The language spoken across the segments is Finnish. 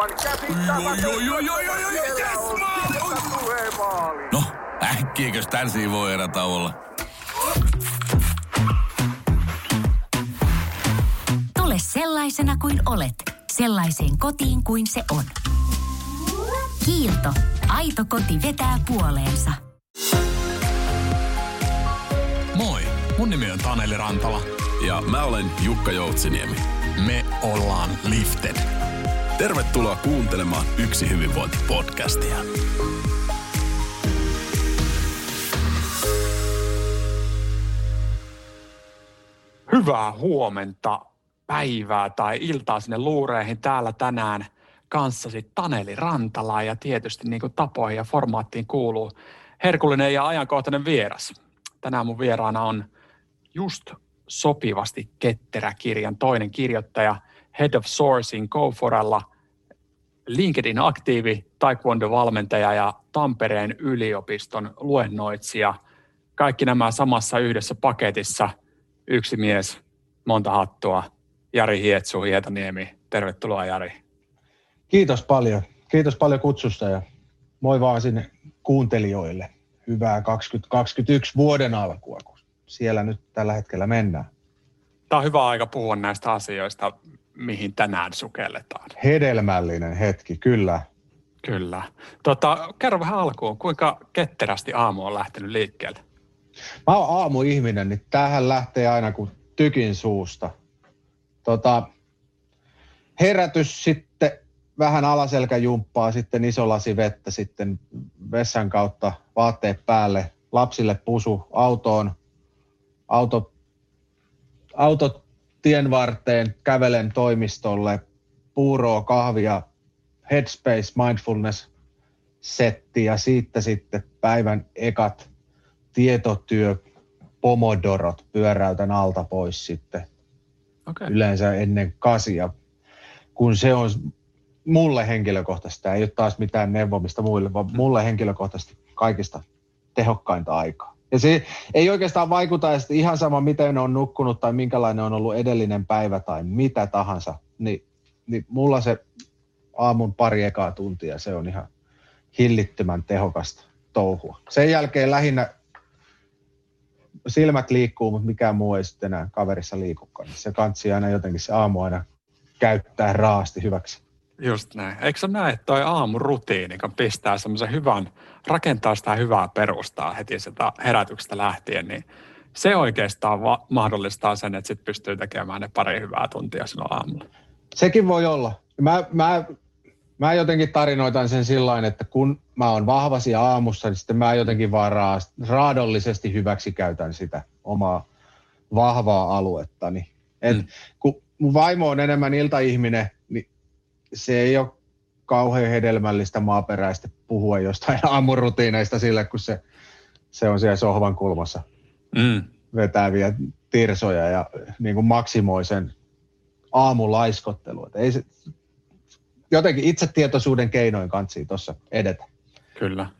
aivan käsittämätöntä. Yes, no, äkkiäkös tän siinä voi erata olla? Tule sellaisena kuin olet, sellaiseen kotiin kuin se on. Kiilto. Aito koti vetää puoleensa. Moi, mun nimi on Taneli Rantala. Ja mä olen Jukka Joutsiniemi. Me ollaan Lifted. Tervetuloa kuuntelemaan Yksi hyvinvointipodcastia. Hyvää huomenta, päivää tai iltaa sinne luureihin. Täällä tänään kanssasi Taneli Rantalaa ja tietysti niin kuin tapoihin ja formaattiin kuuluu herkullinen ja ajankohtainen vieras. Tänään mun vieraana on just sopivasti ketteräkirjan toinen kirjoittaja, Head of Sourcing GoForella, LinkedIn aktiivi, Taekwondo-valmentaja ja Tampereen yliopiston luennoitsija. Kaikki nämä samassa yhdessä paketissa. Yksi mies, monta hattua. Jari Hietsu Hietaniemi. Tervetuloa, Jari. Kiitos paljon. Kiitos paljon kutsusta ja moi vaan sinne kuuntelijoille. Hyvää 2021 vuoden alkua, kun siellä nyt tällä hetkellä mennään. Tämä on hyvä aika puhua näistä asioista, mihin tänään sukelletaan. Hedelmällinen hetki, kyllä. Kyllä. Kerro vähän alkuun, kuinka ketterästi aamu on lähtenyt liikkeelle? Mä oon aamuihminen, niin tämähän lähtee aina kuin tykin suusta. Herätys sitten. Vähän alaselkäjumppaa, sitten iso lasi vettä, sitten vessan kautta vaatteet päälle, lapsille pusu autoon, autotien varteen, kävelen toimistolle, puuroa, kahvia, Headspace, mindfulness-setti ja siitä sitten päivän ekat tietotyö, pomodorot pyöräytän alta pois sitten yleensä ennen 8, kun se on... Mulle henkilökohtaisesti, tämä ei ole taas mitään neuvomista muille, vaan mulle henkilökohtaisesti kaikista tehokkainta aikaa. Ja se ei oikeastaan vaikuta ihan sama, miten on nukkunut tai minkälainen on ollut edellinen päivä tai mitä tahansa. Niin mulla se aamun pari ekaa tuntia, se on ihan hillittömän tehokasta touhua. Sen jälkeen lähinnä silmät liikkuu, mutta mikään muu ei sitten enää kaverissa liikukaan. Se kantsi aina jotenkin se aamu aina käyttää raasti hyväksi. Just näin. Eikö sä näe, että toi aamurutiini, joka pistää semmoisen hyvän, rakentaa sitä hyvää perustaa heti sitä herätyksestä lähtien, niin se oikeastaan mahdollistaa sen, että sit pystyy tekemään ne pari hyvää tuntia silloin aamulla. Sekin voi olla. Mä jotenkin tarinoitan sen sillain, että kun mä oon vahvasi aamussa, niin sitten mä jotenkin vaan raadollisesti hyväksikäytän sitä omaa vahvaa aluettani. Kun mun vaimo on enemmän iltaihminen, niin se ei ole kauhean hedelmällistä maaperäistä puhua jostain aamurutiineista sillä, kun se on siellä sohvan kulmassa vetäviä tirsoja ja niin kuin maksimoi sen aamulaiskottelua. Ei se, jotenkin itsetietoisuuden keinoin kantsii tuossa edetä.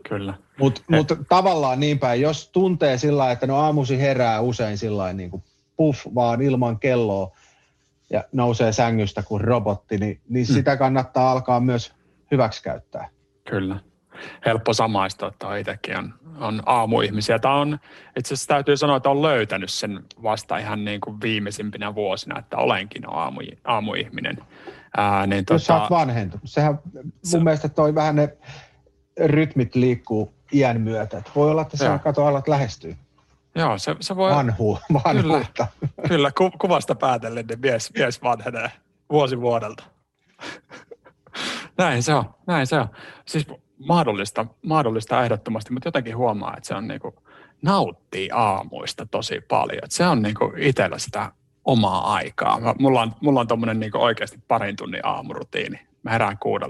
Kyllä. Mutta tavallaan niin päin, jos tuntee sillä että no aamusi herää usein sillä niin kuin puff vaan ilman kelloa, ja nousee sängystä kuin robotti, niin sitä kannattaa alkaa myös hyväksikäyttää. Kyllä. Helppo samaistua, että itsekin on aamuihmisiä. Tämä on, itse asiassa täytyy sanoa, että olen löytänyt sen vasta ihan niin kuin viimeisimpinä vuosina, että olenkin aamuihminen. Jos sä oot vanhentunut. Sehän mun mielestä toi vähän ne rytmit liikkuu iän myötä. Että voi olla, että sä alat lähestyä. Joo, se voi... Vanhuutta. Kyllä, kuvasta päätellen niin mies vanhenee vuosi vuodelta. Näin se on. Siis mahdollista ehdottomasti, mutta jotenkin huomaa, että se on niinku, nauttii aamuista tosi paljon. Et se on niinku itsellä sitä omaa aikaa. Mulla on tommonen niinku oikeasti parin tunnin aamurutiini. Mä herään 6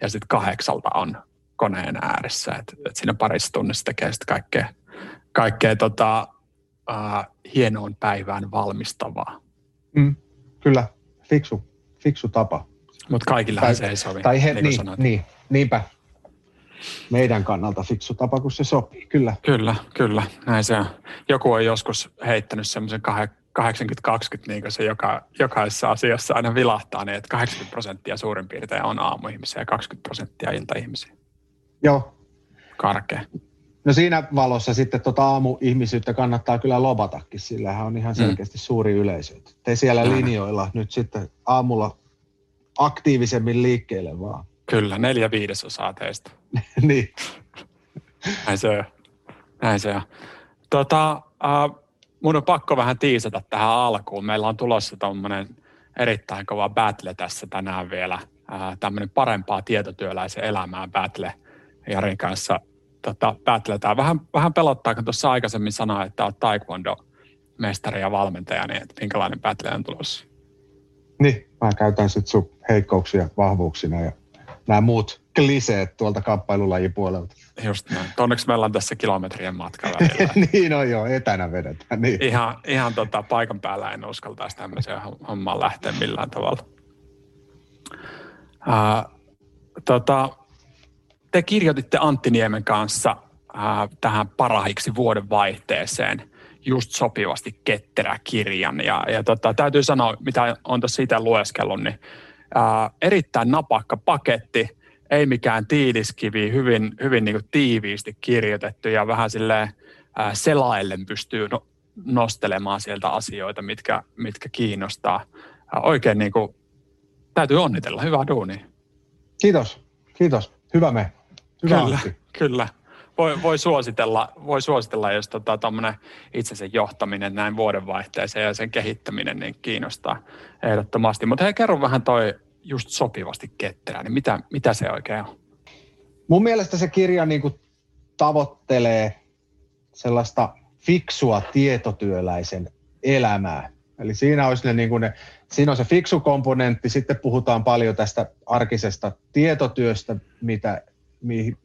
ja sitten 8 on koneen ääressä. Et siinä parissa tunnissa tekee sitten kaikkea hienoon päivään valmistavaa. Kyllä, fiksu tapa. Mutta kaikillähän se ei sovi. Niinpä. Meidän kannalta fiksu tapa, kun se sopii, kyllä. Kyllä, näin se on. Joku on joskus heittänyt semmoisen 80-20 niin se jokaisessa asiassa aina vilahtaa, niin että 80% suurin piirtein on aamuihmisiä ja 20% iltaihmisiä. Joo. Karkea. No siinä valossa sitten aamuihmisyyttä kannattaa kyllä lobatakin, sillähän on ihan selkeästi suuri yleisö. Te siellä linjoilla nyt sitten aamulla aktiivisemmin liikkeelle vaan. Kyllä, 4/5 teistä. Niin. Näin se on. Mun on pakko vähän tiisata tähän alkuun. Meillä on tulossa tommonen erittäin kova battle tässä tänään vielä. Tämmönen parempaa tietotyöläisen elämää battle Jarin kanssa. Battletään. Vähän pelottaa, kun tuossa aikaisemmin sanoa, että olet taekwondo-mestari ja valmentaja, niin että minkälainen battle on tulossa. Niin, mä käytän sitten sun heikkouksia vahvuuksina ja nämä muut kliseet tuolta kamppailulajipuolelta. Just näin. Onneksi meillä on tässä kilometrien matka välillä. Niin on joo, etänä vedetään. Niin. Ihan paikan päällä en uskaltaisi tämmöiseen hommaan lähteä millään tavalla. Te kirjoititte Antti Niemen kanssa tähän parahiksi vuodenvaihteeseen just sopivasti ketterä kirjan. Ja täytyy sanoa, mitä on tuossa itse lueskellut, niin erittäin napakka paketti, ei mikään tiiliskivi, hyvin niin kuin tiiviisti kirjoitettu ja vähän silleen selaillen pystyy nostelemaan sieltä asioita, mitkä kiinnostaa. Oikein niin kuin, täytyy onnitella, hyvää duunia. Kiitos. Hyvä me. Kyllä. Voi suositella, jos tommoinen itsensä johtaminen näin vuodenvaihteeseen ja sen kehittäminen niin kiinnostaa ehdottomasti. Mutta hei, kerro vähän toi just sopivasti ketterä, niin mitä se oikein on? Mun mielestä se kirja niin kuin tavoittelee sellaista fiksua tietotyöläisen elämää. Eli siinä olisi siinä on se fiksu komponentti, sitten puhutaan paljon tästä arkisesta tietotyöstä,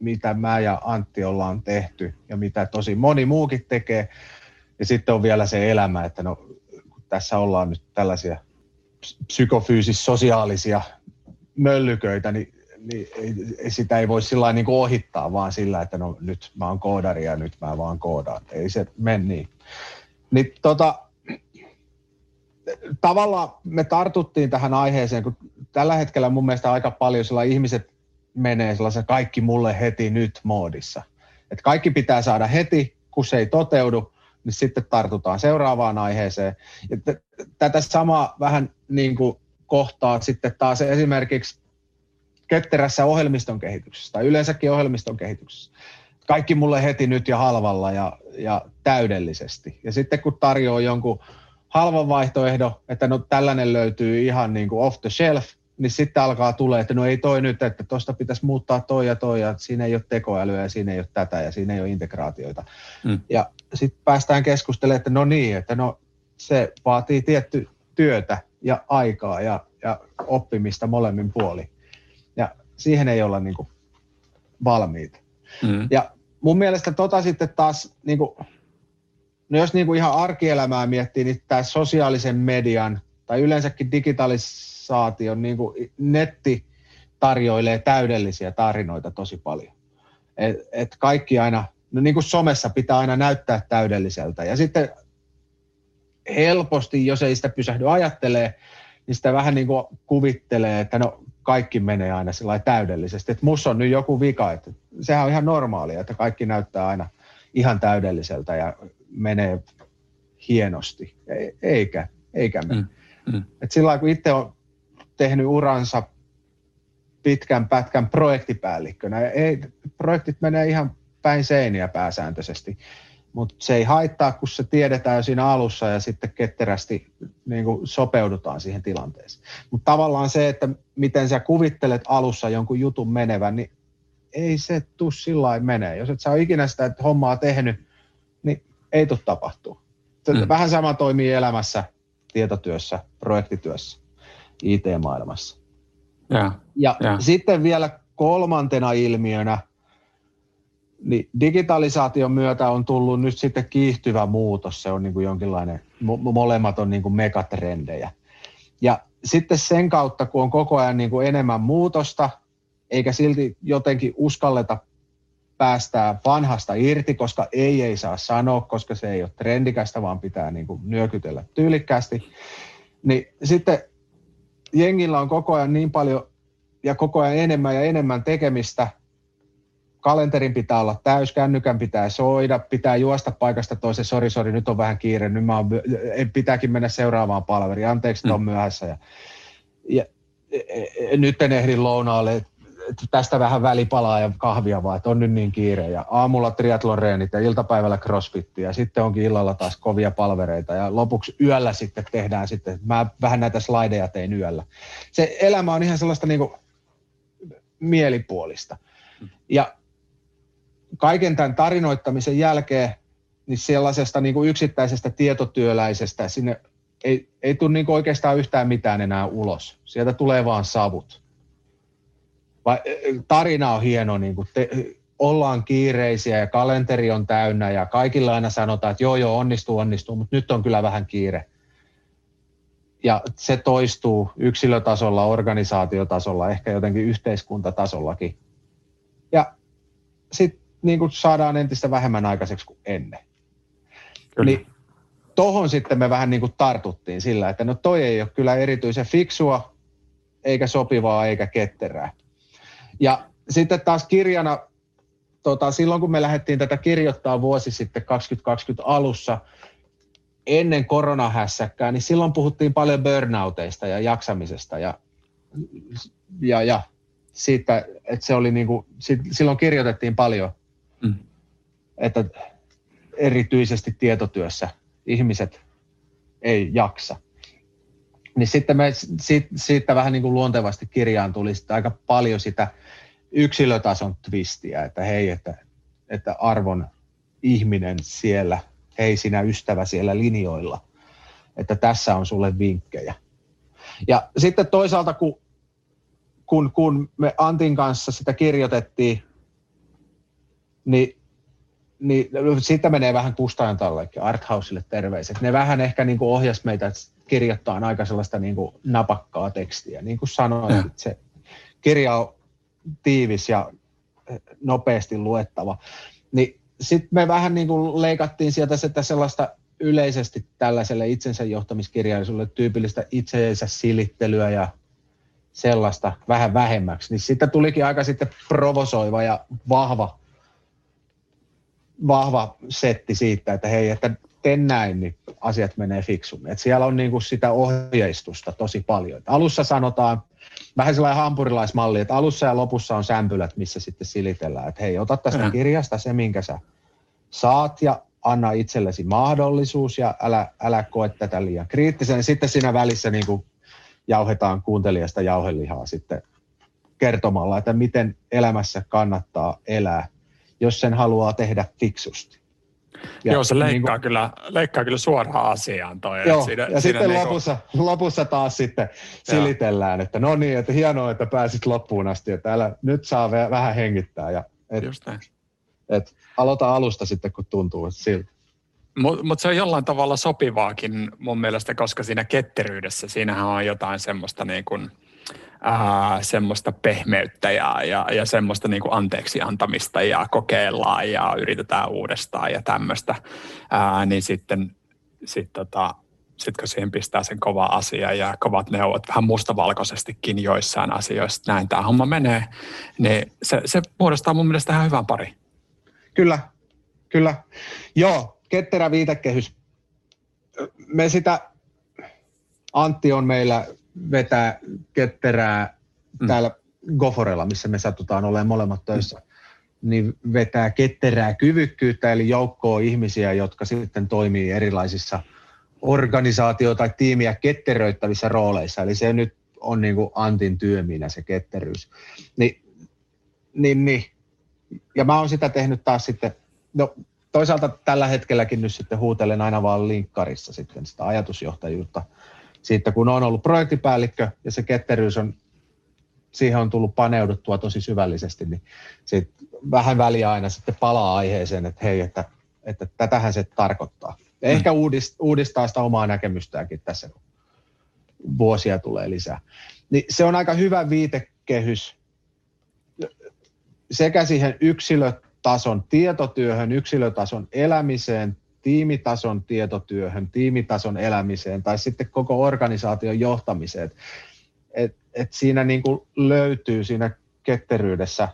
mitä mä ja Antti ollaan tehty ja mitä tosi moni muukin tekee. Ja sitten on vielä se elämä, että no, tässä ollaan nyt tällaisia psykofyysis-sosiaalisia möllyköitä, niin sitä ei voi sillä lailla niin kuin ohittaa vaan sillä, että no nyt mä oon koodari ja nyt mä vaan koodaan. Ei se mene niin. Niin tavallaan me tartuttiin tähän aiheeseen, kun tällä hetkellä mun mielestä aika paljon sillä ihmiset menee sellaisen kaikki mulle heti nyt -moodissa. Että kaikki pitää saada heti, kun se ei toteudu, niin sitten tartutaan seuraavaan aiheeseen. Ja tätä samaa vähän niin kuin kohtaa sitten taas esimerkiksi ketterässä ohjelmiston kehityksessä tai yleensäkin ohjelmiston kehityksessä. Kaikki mulle heti nyt ja halvalla ja täydellisesti. Ja sitten kun tarjoaa jonkun halvan vaihtoehdo, että no tällainen löytyy ihan niin kuin off the shelf, niin sitten alkaa tulee, että no ei toi nyt, että tuosta pitäisi muuttaa toi ja siinä ei ole tekoälyä ja siinä ei ole tätä ja siinä ei ole integraatioita. Ja sitten päästään keskustelemaan, että no niin, että no se vaatii tietty työtä ja aikaa ja oppimista molemmin puolin. Ja siihen ei olla niin kuin valmiita. Ja mun mielestä sitten taas niin kuin, no jos niin kuin ihan arkielämää miettii, niin tämä sosiaalisen median tai yleensäkin digitalisaation niin kuin netti tarjoilee täydellisiä tarinoita tosi paljon. Et kaikki aina, no niin kuin somessa pitää aina näyttää täydelliseltä. Ja sitten helposti, jos ei sitä pysähdy ajattelee, niin sitä vähän niin kuin kuvittelee, että no kaikki menee aina sillä lailla täydellisesti. Että musta on nyt joku vika, että sehän on ihan normaalia, että kaikki näyttää aina ihan täydelliseltä ja menee hienosti, eikä mene. Et sillä lailla, kun itse on tehnyt uransa pitkän pätkän projektipäällikkönä, projektit menee ihan päin seiniä pääsääntöisesti, mutta se ei haittaa, kun se tiedetään jo siinä alussa ja sitten ketterästi niin kuin sopeudutaan siihen tilanteeseen. Mutta tavallaan se, että miten sä kuvittelet alussa jonkun jutun menevän, niin ei se tule sillä lailla menee. Jos et sä ole ikinä sitä hommaa tehnyt, niin ei tule tapahtua. Vähän sama toimii elämässä, tietotyössä, projektityössä, IT-maailmassa. Ja sitten vielä kolmantena ilmiönä, niin digitalisaation myötä on tullut nyt sitten kiihtyvä muutos. Se on niin kuin jonkinlainen, molemmat on niin kuin megatrendejä. Ja sitten sen kautta, kun on koko ajan niin kuin enemmän muutosta, eikä silti jotenkin uskalleta päästään vanhasta irti, koska ei saa sanoa, koska se ei ole trendikästä, vaan pitää niin kuin nyökytellä tyylikkäästi. Niin sitten jengillä on koko ajan niin paljon ja koko ajan enemmän ja enemmän tekemistä. Kalenterin pitää olla täys, kännykän pitää soida, pitää juosta paikasta toiseen, sori, nyt on vähän kiire, nyt mä pitääkin mennä seuraavaan palaveriin, anteeksi, että on myöhässä. Ja nyt en ehdi lounaalle, tästä vähän välipalaa ja kahvia vaan, että on nyt niin kiire. Ja aamulla triathlonreenit ja iltapäivällä crossfittiä ja sitten onkin illalla taas kovia palvereita ja lopuksi yöllä sitten tehdään sitten, mä vähän näitä slideja tein yöllä. Se elämä on ihan sellaista niin kuin mielipuolista. Ja kaiken tämän tarinoittamisen jälkeen niin sellaisesta niin kuin yksittäisestä tietotyöläisestä sinne ei tule niin kuin oikeastaan yhtään mitään enää ulos. Sieltä tulee vaan savut. Tarina on hieno, niin kuin ollaan kiireisiä ja kalenteri on täynnä ja kaikilla aina sanotaan, että joo, onnistuu, mutta nyt on kyllä vähän kiire. Ja se toistuu yksilötasolla, organisaatiotasolla, ehkä jotenkin yhteiskuntatasollakin. Ja sitten niin saadaan entistä vähemmän aikaiseksi kuin ennen. Niin tohon sitten me vähän niin kuin tartuttiin sillä, että no toi ei ole kyllä erityisen fiksua, eikä sopivaa, eikä ketterää. Ja sitten taas kirjana, silloin kun me lähdettiin tätä kirjoittaa vuosi sitten 2020 alussa, ennen koronahässäkkää, niin silloin puhuttiin paljon burnouteista ja jaksamisesta ja siitä, että se oli niin kuin, silloin kirjoitettiin paljon, että erityisesti tietotyössä ihmiset ei jaksa. Niin sitten me siitä vähän niin kuin luontevasti kirjaan tuli aika paljon sitä yksilötason twistiä, että hei, että arvon ihminen siellä, hei sinä ystävä siellä linjoilla, että tässä on sulle vinkkejä. Ja sitten toisaalta kun me Antin kanssa sitä kirjoitettiin, niin siitä menee vähän Kustajantallekin, Arthouseille terveiset. Ne vähän ehkä niin kuin ohjasi meitä kirjoittamaan aika sellaista niin kuin napakkaa tekstiä. Niin kuin sanoin, se kirja on tiivis ja nopeasti luettava. Niin sitten me vähän niin kuin leikattiin sieltä sellaista yleisesti tällaiselle itsensä johtamiskirjallisuudelle tyypillistä itseensä silittelyä ja sellaista vähän vähemmäksi, niin siitä tulikin aika sitten provosoiva ja vahva setti siitä, että hei, että teen näin, niin asiat menee fiksummin. Että siellä on niin kuin sitä ohjeistusta tosi paljon. Että alussa sanotaan, vähän sellainen hampurilaismalli, että alussa ja lopussa on sämpylät, missä sitten silitellään, että hei, ota tästä kirjasta se, minkä sä saat ja anna itsellesi mahdollisuus ja älä koe tätä liian kriittisen. Sitten siinä välissä niin kuin jauhetaan kuuntelijasta jauhelihaa sitten kertomalla, että miten elämässä kannattaa elää, jos sen haluaa tehdä fiksusti. Ja joo, se leikkaa, niin kuin, leikkaa kyllä suoraan asiaan toi. Joo, ja sitten niin kuin lopussa taas sitten silitellään, että no niin, että hienoa, että pääsit loppuun asti, että nyt saa vähän hengittää. Ja aloita alusta sitten, kun tuntuu siltä. Mutta se on jollain tavalla sopivaakin mun mielestä, koska siinä ketteryydessä, siinähän on jotain semmoista, niin kuin, semmoista pehmeyttä ja semmoista niin kuin anteeksi antamista ja kokeillaan ja yritetään uudestaan ja tämmöistä, niin sitten kun siihen pistää sen kova asia ja kovat neuvot vähän mustavalkoisestikin joissain asioissa, näin tämä homma menee, niin se muodostaa mun mielestä ihan hyvän pari. Kyllä, joo. Ketterä viitekehys. Me Antti on meillä vetää ketterää täällä GoForella, missä me satutaan olemaan molemmat töissä, niin vetää ketterää kyvykkyyttä, eli joukkoa ihmisiä, jotka sitten toimii erilaisissa organisaatio- tai tiimiä ketteröittävissä rooleissa, eli se nyt on niin kuin Antin työminä se ketteryys. Niin. Ja mä oon sitä tehnyt taas sitten, no, toisaalta tällä hetkelläkin nyt sitten huutelen aina vaan linkkarissa sitten sitä ajatusjohtajuutta siitä, kun on ollut projektipäällikkö ja se ketteryys on, siihen on tullut paneuduttua tosi syvällisesti, niin sitten vähän väliä aina sitten palaa aiheeseen, että hei, että tätähän se tarkoittaa. Ja ehkä uudistaa sitä omaa näkemystäänkin tässä, kun vuosia tulee lisää. Niin se on aika hyvä viitekehys sekä siihen yksilöt, tason tietotyöhön, yksilötason elämiseen, tiimitason tietotyöhön, tiimitason elämiseen tai sitten koko organisaation johtamiseen. Et siinä niin kuin löytyy siinä ketteryydessä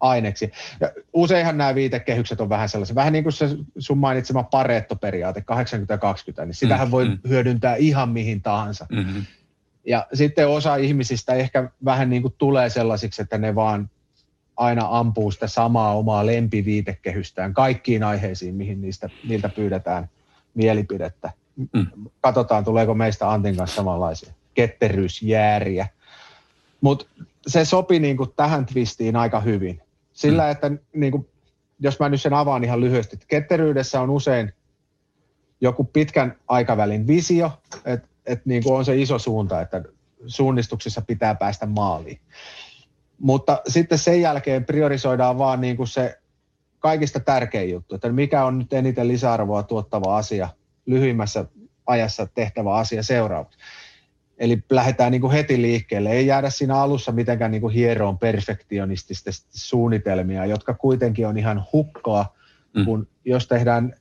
aineksi. Ja useinhan nämä viitekehykset on vähän sellaisia, vähän niin kuin se sun mainitsema Pareto-periaate, 80-20, niin sitähän voi hyödyntää ihan mihin tahansa. Mm-hmm. Ja sitten osa ihmisistä ehkä vähän niin kuin tulee sellaisiksi, että ne vaan aina ampuu sitä samaa omaa lempiviitekehystään kaikkiin aiheisiin, mihin niiltä pyydetään mielipidettä. Mm. Katsotaan, tuleeko meistä Antin kanssa samanlaisia ketteryysjääriä. Mutta se sopi niinku tähän twistiin aika hyvin. Sillä, että niinku, jos mä nyt sen avaan ihan lyhyesti, ketteryydessä on usein joku pitkän aikavälin visio, että niinku on se iso suunta, että suunnistuksissa pitää päästä maaliin. Mutta sitten sen jälkeen priorisoidaan vaan niin kuin se kaikista tärkein juttu, että mikä on nyt eniten lisäarvoa tuottava asia, lyhyimmässä ajassa tehtävä asia seuraavaksi. Eli lähdetään niin kuin heti liikkeelle, ei jäädä siinä alussa mitenkään niin kuin hieroon perfektionistista suunnitelmia, jotka kuitenkin on ihan hukkaa, kun jos tehdään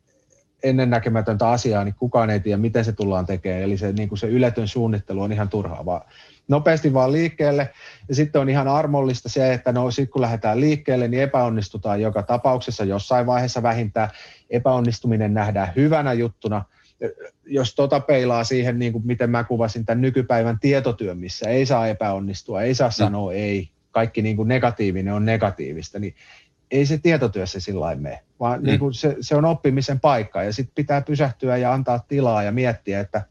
ennennäkemätöntä asiaa, niin kukaan ei tiedä, miten se tullaan tekemään. Eli se, niin kuin se yletön suunnittelu on ihan turhaa, vaan nopeasti vaan liikkeelle. Ja sitten on ihan armollista se, että no sitten kun lähdetään liikkeelle, niin epäonnistutaan joka tapauksessa jossain vaiheessa vähintään. Epäonnistuminen nähdään hyvänä juttuna. Jos peilaa siihen, niin kuin miten mä kuvasin tämän nykypäivän tietotyön, missä ei saa epäonnistua, ei saa sanoa ei, kaikki niin kuin negatiivinen on negatiivista, niin ei se tietotyössä sillä lailla mene, vaan niin kuin se on oppimisen paikka ja sitten pitää pysähtyä ja antaa tilaa ja miettiä, että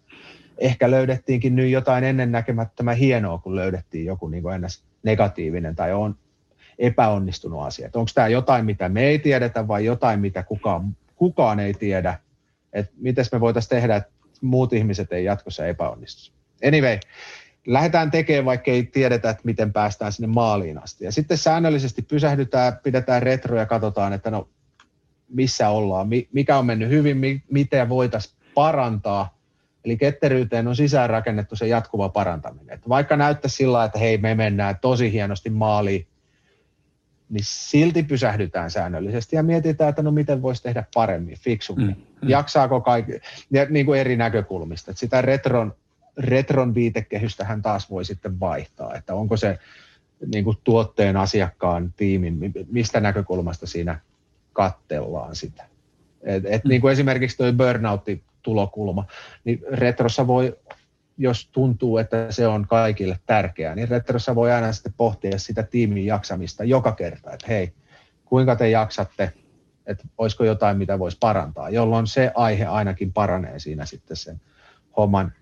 ehkä löydettiinkin nyt jotain ennennäkemättömän hienoa, kun löydettiin joku niin kuin ennäs negatiivinen tai on epäonnistunut asia. Onko tämä jotain, mitä me ei tiedetä vai jotain, mitä kukaan ei tiedä, että miten me voitaisiin tehdä, että muut ihmiset ei jatkossa epäonnistu. Anyway. Lähdetään tekemään, vaikka ei tiedetä, että miten päästään sinne maaliin asti. Ja sitten säännöllisesti pysähdytään, pidetään retro ja katsotaan, että no missä ollaan, mikä on mennyt hyvin, mitä voitaisiin parantaa. Eli ketteryyteen on sisäänrakennettu se jatkuva parantaminen. Että vaikka näyttäisi sillä tavalla, että hei me mennään tosi hienosti maaliin, niin silti pysähdytään säännöllisesti ja mietitään, että no miten voisi tehdä paremmin, fiksummin. Jaksaako kaikki, niin kuin eri näkökulmista. Että sitä retron viitekehystähän taas voi sitten vaihtaa, että onko se niin kuin tuotteen, asiakkaan, tiimin, mistä näkökulmasta siinä kattellaan sitä. Et niin kuin esimerkiksi tuo burnout-tulokulma, niin retrossa voi, jos tuntuu, että se on kaikille tärkeää, niin retrossa voi aina sitten pohtia sitä tiimin jaksamista joka kerta, että hei, kuinka te jaksatte, että olisiko jotain, mitä voisi parantaa, jolloin se aihe ainakin paranee siinä sitten sen homman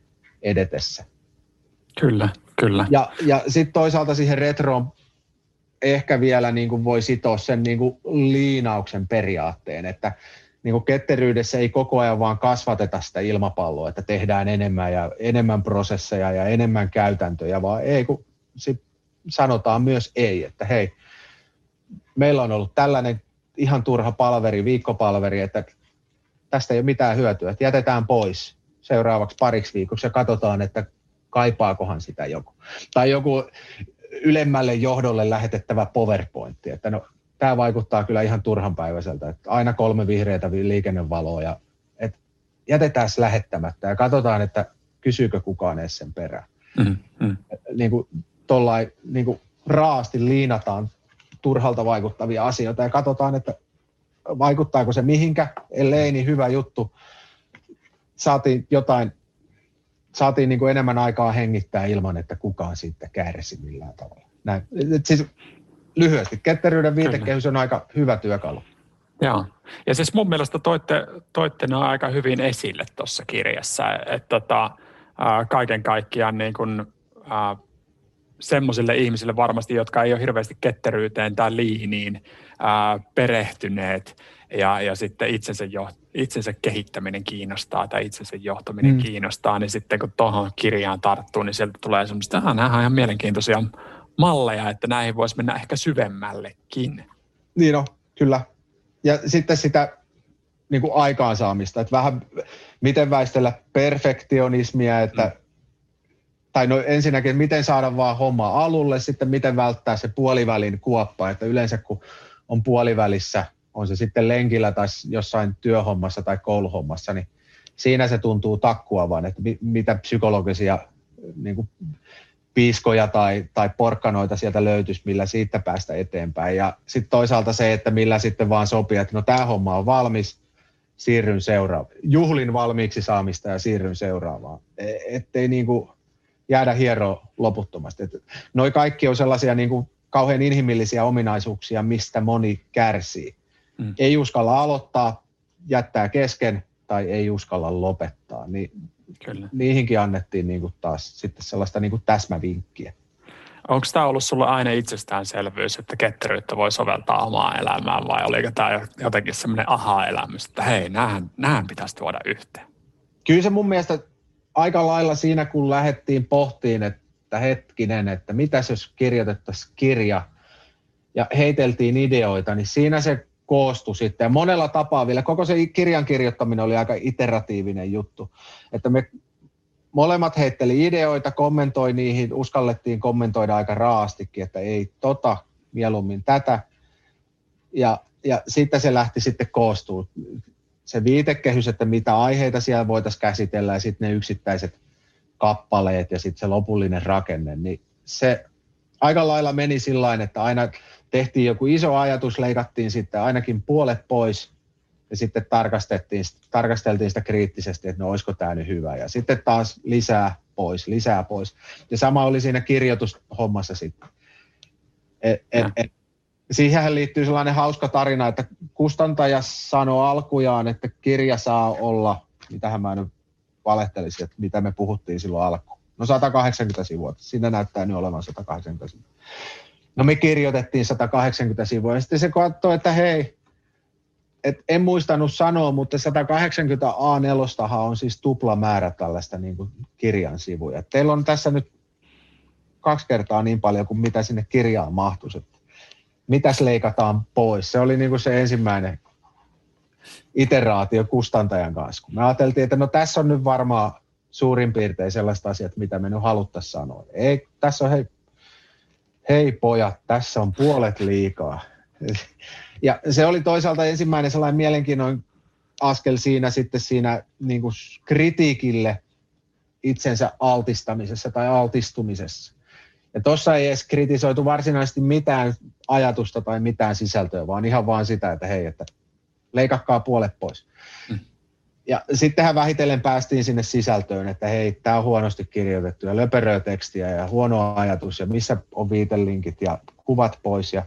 edetessä. Kyllä. Ja sitten toisaalta siihen retroon ehkä vielä niin kuin voi sitoa sen niin kuin liinauksen periaatteen, että niin kuin ketteryydessä ei koko ajan vaan kasvateta sitä ilmapalloa, että tehdään enemmän ja enemmän prosesseja ja enemmän käytäntöjä, vaan ei, kun sit sanotaan myös ei, että hei, meillä on ollut tällainen ihan turha palveri, viikkopalveri, että tästä ei ole mitään hyötyä, että jätetään pois seuraavaksi pariksi viikoksi ja katsotaan, että kaipaakohan sitä joku. Tai joku ylemmälle johdolle lähetettävä PowerPointti, että no tämä vaikuttaa kyllä ihan turhanpäiväiseltä, että aina 3 vihreätä liikennevaloa ja että jätetään se lähettämättä ja katsotaan, että kysyykö kukaan edes sen perään. Niin kuin tollain niin kuin raasti liinataan turhalta vaikuttavia asioita ja katsotaan, että vaikuttaako se mihinkä, ellei niin hyvä juttu. Saatiin niin kuin enemmän aikaa hengittää ilman, että kukaan siitä kärsi millään tavalla. Näin. Siis lyhyesti, ketteryyden viitekehys on aika hyvä työkalu. Joo, ja siis mun mielestä toitte ne aika hyvin esille tuossa kirjassa, että kaiken kaikkiaan niin kuin semmoisille ihmisille varmasti, jotka ei ole hirveästi ketteryyteen tai liiniin perehtyneet ja sitten itsensä kehittäminen kiinnostaa tai itsensä johtaminen kiinnostaa, niin sitten kun tuohon kirjaan tarttuu, niin sieltä tulee semmoista, että nämä on ihan mielenkiintoisia malleja, että näihin voisi mennä ehkä syvemmällekin. Niin on, kyllä. Ja sitten sitä niin kuin aikaansaamista, että vähän miten väistellä perfektionismia, että tai no ensinnäkin, miten saada vaan hommaa alulle, sitten miten välttää se puolivälin kuoppa, että yleensä kun on puolivälissä on se sitten lenkillä tai jossain työhommassa tai kouluhommassa, niin siinä se tuntuu takkuavan, että mitä psykologisia niin kuin piiskoja tai porkkanoita sieltä löytyisi, millä siitä päästä eteenpäin. Ja sitten toisaalta se, että millä sitten vaan sopii, että no tämä homma on valmis, siirryn seuraavaan. Juhlin valmiiksi saamista ja siirryn seuraavaan. Ettei niin kuin jäädä hieroon loputtomasti. Noi kaikki on sellaisia niin kuin kauhean inhimillisiä ominaisuuksia, mistä moni kärsii. Mm. Ei uskalla aloittaa, jättää kesken tai ei uskalla lopettaa. Kyllä. Niihinkin annettiin niin kuin taas sitten sellaista niin kuin täsmävinkkiä. Onko tämä ollut sulla aina itsestäänselvyys, että ketteryyttä voi soveltaa omaan elämään, vai oliko tämä jotenkin semmoinen aha-elämys, että hei, näähän pitäisi tuoda yhteen? Kyllä se mun mielestä aika lailla siinä, kun lähdettiin pohtiin, että hetkinen, että mitäs jos kirjoitettaisiin kirja ja heiteltiin ideoita, niin siinä se koostui sitten. Monella tapaa vielä, koko se kirjan kirjoittaminen oli aika iteratiivinen juttu, että me molemmat heitteli ideoita, kommentoi niihin, uskallettiin kommentoida aika raastikin, että ei mieluummin tätä. Ja sitten se lähti sitten koostumaan. Se viitekehys, että mitä aiheita siellä voitaisiin käsitellä ja sitten ne yksittäiset kappaleet ja sitten se lopullinen rakenne, niin se aika lailla meni sillain, että aina tehtiin joku iso ajatus, leikattiin sitten ainakin puolet pois ja sitten tarkasteltiin sitä kriittisesti, että no olisiko tämä nyt hyvä ja sitten taas lisää pois. Ja sama oli siinä kirjoitushommassa sitten. Siihenhän liittyy sellainen hauska tarina, että kustantaja sanoi alkujaan, että kirja saa olla, mitähän mä nyt valehtelisin, että mitä me puhuttiin silloin alkuun. No 180 sivua, siinä näyttää nyt olevan 180 sivua. No me kirjoitettiin 180 sivua ja sitten se katsoi, että hei, et en muistanut sanoa, mutta 180 A4 on siis tupla määrä tällaista niin kuin kirjan sivuja. Teillä on tässä nyt 2 kertaa niin paljon kuin mitä sinne kirjaan mahtuisi. Mitäs leikataan pois? Se oli niin kuin se ensimmäinen iteraatio kustantajan kanssa. Me ajateltiin, että no tässä on nyt varmaan suurin piirtein sellaiset asiat, mitä me nyt haluttaisiin sanoa. Ei, tässä on hei pojat, tässä on puolet liikaa. Ja se oli toisaalta ensimmäinen sellainen mielenkiintoinen askel siinä niin kuin kritiikille itsensä altistamisessa tai altistumisessa. Ja tuossa ei edes kritisoitu varsinaisesti mitään ajatusta tai mitään sisältöä, vaan ihan vaan sitä, että hei, että leikakkaa puolet pois. Mm. Ja sittenhän vähitellen päästiin sinne sisältöön, että hei, tämä on huonosti kirjoitettu ja löperöä tekstiä ja huono ajatus ja missä on viitelinkit ja kuvat pois ja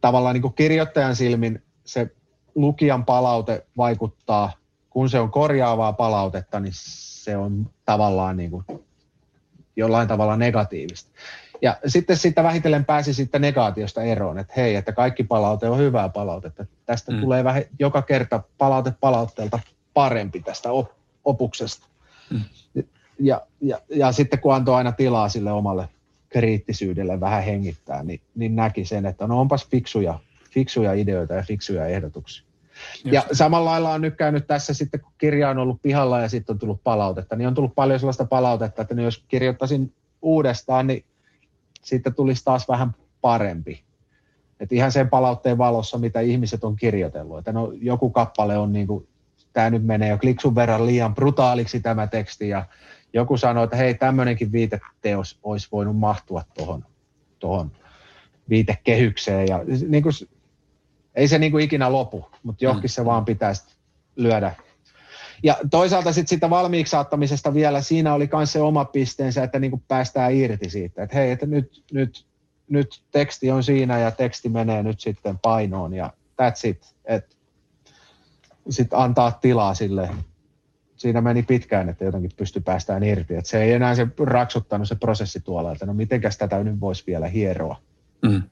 tavallaan niin kuin kirjoittajan silmin se lukijan palaute vaikuttaa, kun se on korjaavaa palautetta, niin se on tavallaan niin kuin jollain tavalla negatiivista. Ja sitten siitä vähitellen pääsi sitten negaatiosta eroon, että hei, että kaikki palaute on hyvää palautetta. Tästä tulee vähän joka kerta palaute palautteelta parempi tästä opuksesta. Mm. Ja sitten kun antoi aina tilaa sille omalle kriittisyydelle vähän hengittää, niin näki sen, että no onpas fiksuja ideoita ja fiksuja ehdotuksia. Just. Ja samalla lailla on nyt käynyt tässä sitten, kun kirja on ollut pihalla ja sitten on tullut palautetta, niin on tullut paljon sellaista palautetta, että jos kirjoittaisin uudestaan, niin sitten tulisi taas vähän parempi. Että ihan sen palautteen valossa, mitä ihmiset on kirjoitellut, että no joku kappale on niin kuin, tämä nyt menee jo kliksun verran liian brutaaliksi tämä teksti ja joku sanoi, että hei, tämmöinenkin viiteteos olisi voinut mahtua tuohon viitekehykseen. Ja, niin kuin, ei se niin kuin ikinä lopu, mutta johonkin se vaan pitäisi lyödä. Ja toisaalta sitten sitä valmiiksi saattamisesta vielä, siinä oli myös se oma pisteensä, että niin kuin päästään irti siitä. Että hei, että nyt teksti on siinä ja teksti menee nyt sitten painoon ja that's it. Että sitten antaa tilaa sille. Siinä meni pitkään, että jotenkin pystyi päästään irti. Että se ei enää se raksuttanut se prosessi tuolla, että no mitenkäs tätä nyt voisi vielä hieroa. Mm.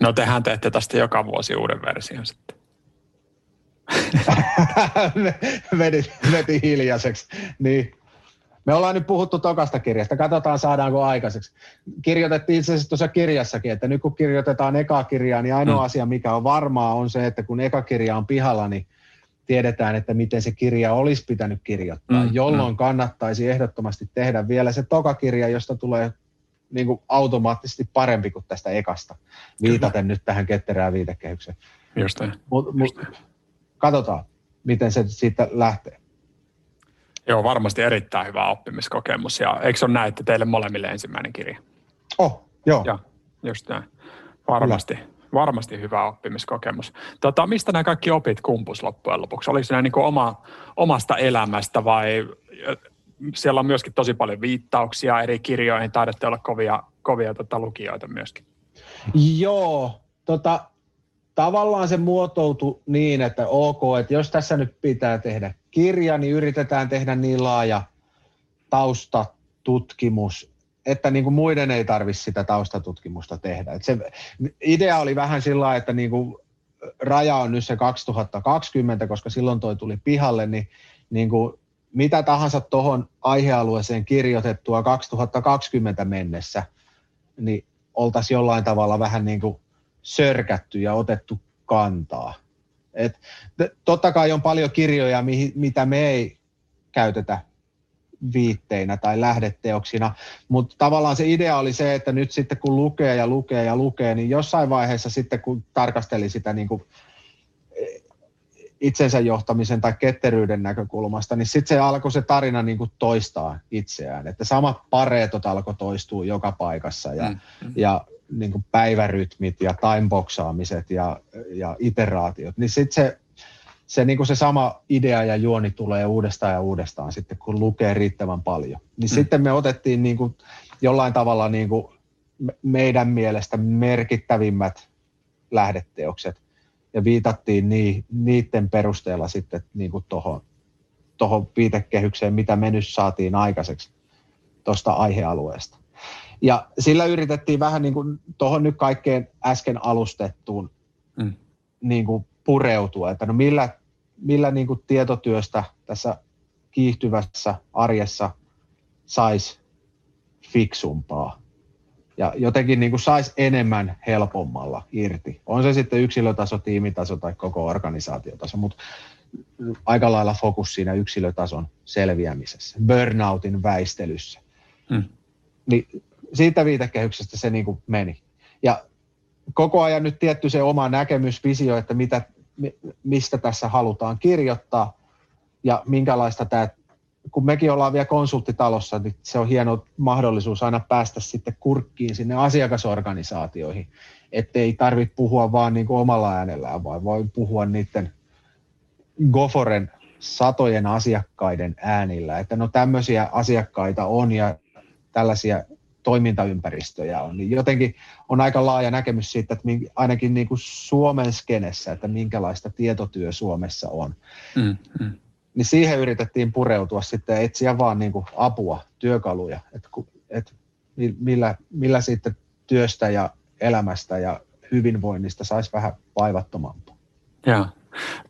No tehän teette tästä joka vuosi uuden version sitten. Veti hiljaiseksi. Niin. Me ollaan nyt puhuttu tokasta kirjasta. Katsotaan saadaanko aikaiseksi. Kirjoitettiin itse asiassa tuossa kirjassakin, että nyt kun kirjoitetaan ekaa kirjaa, niin ainoa asia mikä on varmaa on se, että kun eka kirja on pihalla, niin tiedetään, että miten se kirja olisi pitänyt kirjoittaa, jolloin kannattaisi ehdottomasti tehdä vielä se toka kirja, josta tulee niin kuin automaattisesti parempi kuin tästä ekasta. Viitaten nyt tähän ketterään viitekehykseen. Mutta katsotaan, miten se siitä lähtee. Joo, varmasti erittäin hyvä oppimiskokemus. Ja eikö se ole näin, että teille molemmille ensimmäinen kirja? Joo. Ja, just näin. Varmasti hyvä oppimiskokemus. Mistä nämä kaikki opit kumpus loppujen lopuksi? Oliko nämä niin kuin omasta elämästä vai siellä on myöskin tosi paljon viittauksia eri kirjoihin? Taidatte olla kovia lukijoita myöskin. Joo, tavallaan se muotoutui niin, että ok, että jos tässä nyt pitää tehdä kirja, niin yritetään tehdä niin laaja taustatutkimus, että niin kuin muiden ei tarvitse sitä taustatutkimusta tehdä. Et se idea oli vähän sillä lailla, että niin kuin raja on nyt se 2020, koska silloin toi tuli pihalle, niin kuin mitä tahansa tuohon aihealueeseen kirjoitettua 2020 mennessä, niin oltaisiin jollain tavalla vähän niin kuin sörkätty ja otettu kantaa. Et totta kai on paljon kirjoja, mitä me ei käytetä viitteinä tai lähdeteoksina, mutta tavallaan se idea oli se, että nyt sitten kun lukee, niin jossain vaiheessa sitten kun tarkasteli sitä niin kuin itsensä johtamisen tai ketteryyden näkökulmasta, niin sitten se alkoi se tarina niin kuin toistaa itseään, että samat pareetot alkoi toistua joka paikassa ja niin kuin päivärytmit ja timeboxaamiset ja iteraatiot, niin sitten se, niin kuin se sama idea ja juoni tulee uudestaan ja uudestaan sitten, kun lukee riittävän paljon. Niin sitten me otettiin niin kuin jollain tavalla niin kuin meidän mielestä merkittävimmät lähdeteokset ja viitattiin niiden perusteella sitten niin kuin tohon viitekehykseen, mitä me nyt saatiin aikaiseksi tuosta aihealueesta. Ja sillä yritettiin vähän niin kuin tuohon nyt kaikkeen äsken alustettuun niin kuin pureutua, että no millä niin kuin tietotyöstä tässä kiihtyvässä arjessa saisi fiksumpaa ja jotenkin niin kuin saisi enemmän helpommalla irti. On se sitten yksilötaso, tiimitaso tai koko organisaatiotaso, mutta aika lailla fokus siinä yksilötason selviämisessä, burnoutin väistelyssä. Niin siitä viitekehyksestä se niin kuin meni. Ja koko ajan nyt tietty se oma näkemysvisio, että mistä tässä halutaan kirjoittaa ja minkälaista tämä, kun mekin ollaan vielä konsulttitalossa, niin se on hieno mahdollisuus aina päästä sitten kurkkiin sinne asiakasorganisaatioihin, ettei tarvitse puhua vaan niin kuin omalla äänellään, vaan voi puhua niiden GoForen satojen asiakkaiden äänillä, että no tämmöisiä asiakkaita on ja tällaisia toimintaympäristöjä on, niin jotenkin on aika laaja näkemys siitä, että ainakin niin kuin Suomen skenessä, että minkälaista tietotyö Suomessa on. Niin siihen yritettiin pureutua sitten ja etsiä vaan niin kuin apua, työkaluja, että millä sitten työstä ja elämästä ja hyvinvoinnista saisi vähän vaivattomampaa. Joo.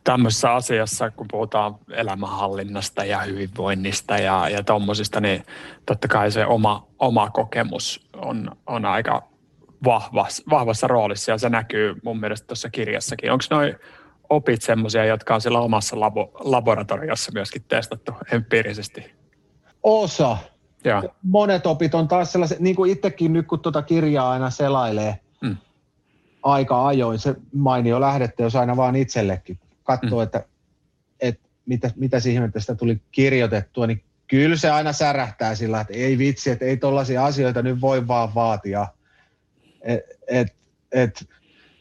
Tämmöisessä asiassa, kun puhutaan elämänhallinnasta ja hyvinvoinnista ja tommosista, niin totta kai se oma kokemus on aika vahvassa roolissa ja se näkyy mun mielestä tuossa kirjassakin. Onko noi opit semmoisia, jotka on siellä omassa laboratoriossa myöskin testattu empiirisesti? Osa. Ja. Monet opit on taas sellaiset, niin kuin itsekin nyt kun tuota kirjaa aina selailee, aika ajoin se mainio lähdette, jos aina vaan itsellekin katsoo, että mitä siihen tästä tuli kirjoitettua, niin kyllä se aina särähtää sillä, että ei vitsi, että ei tollaisia asioita nyt voi vaan vaatia.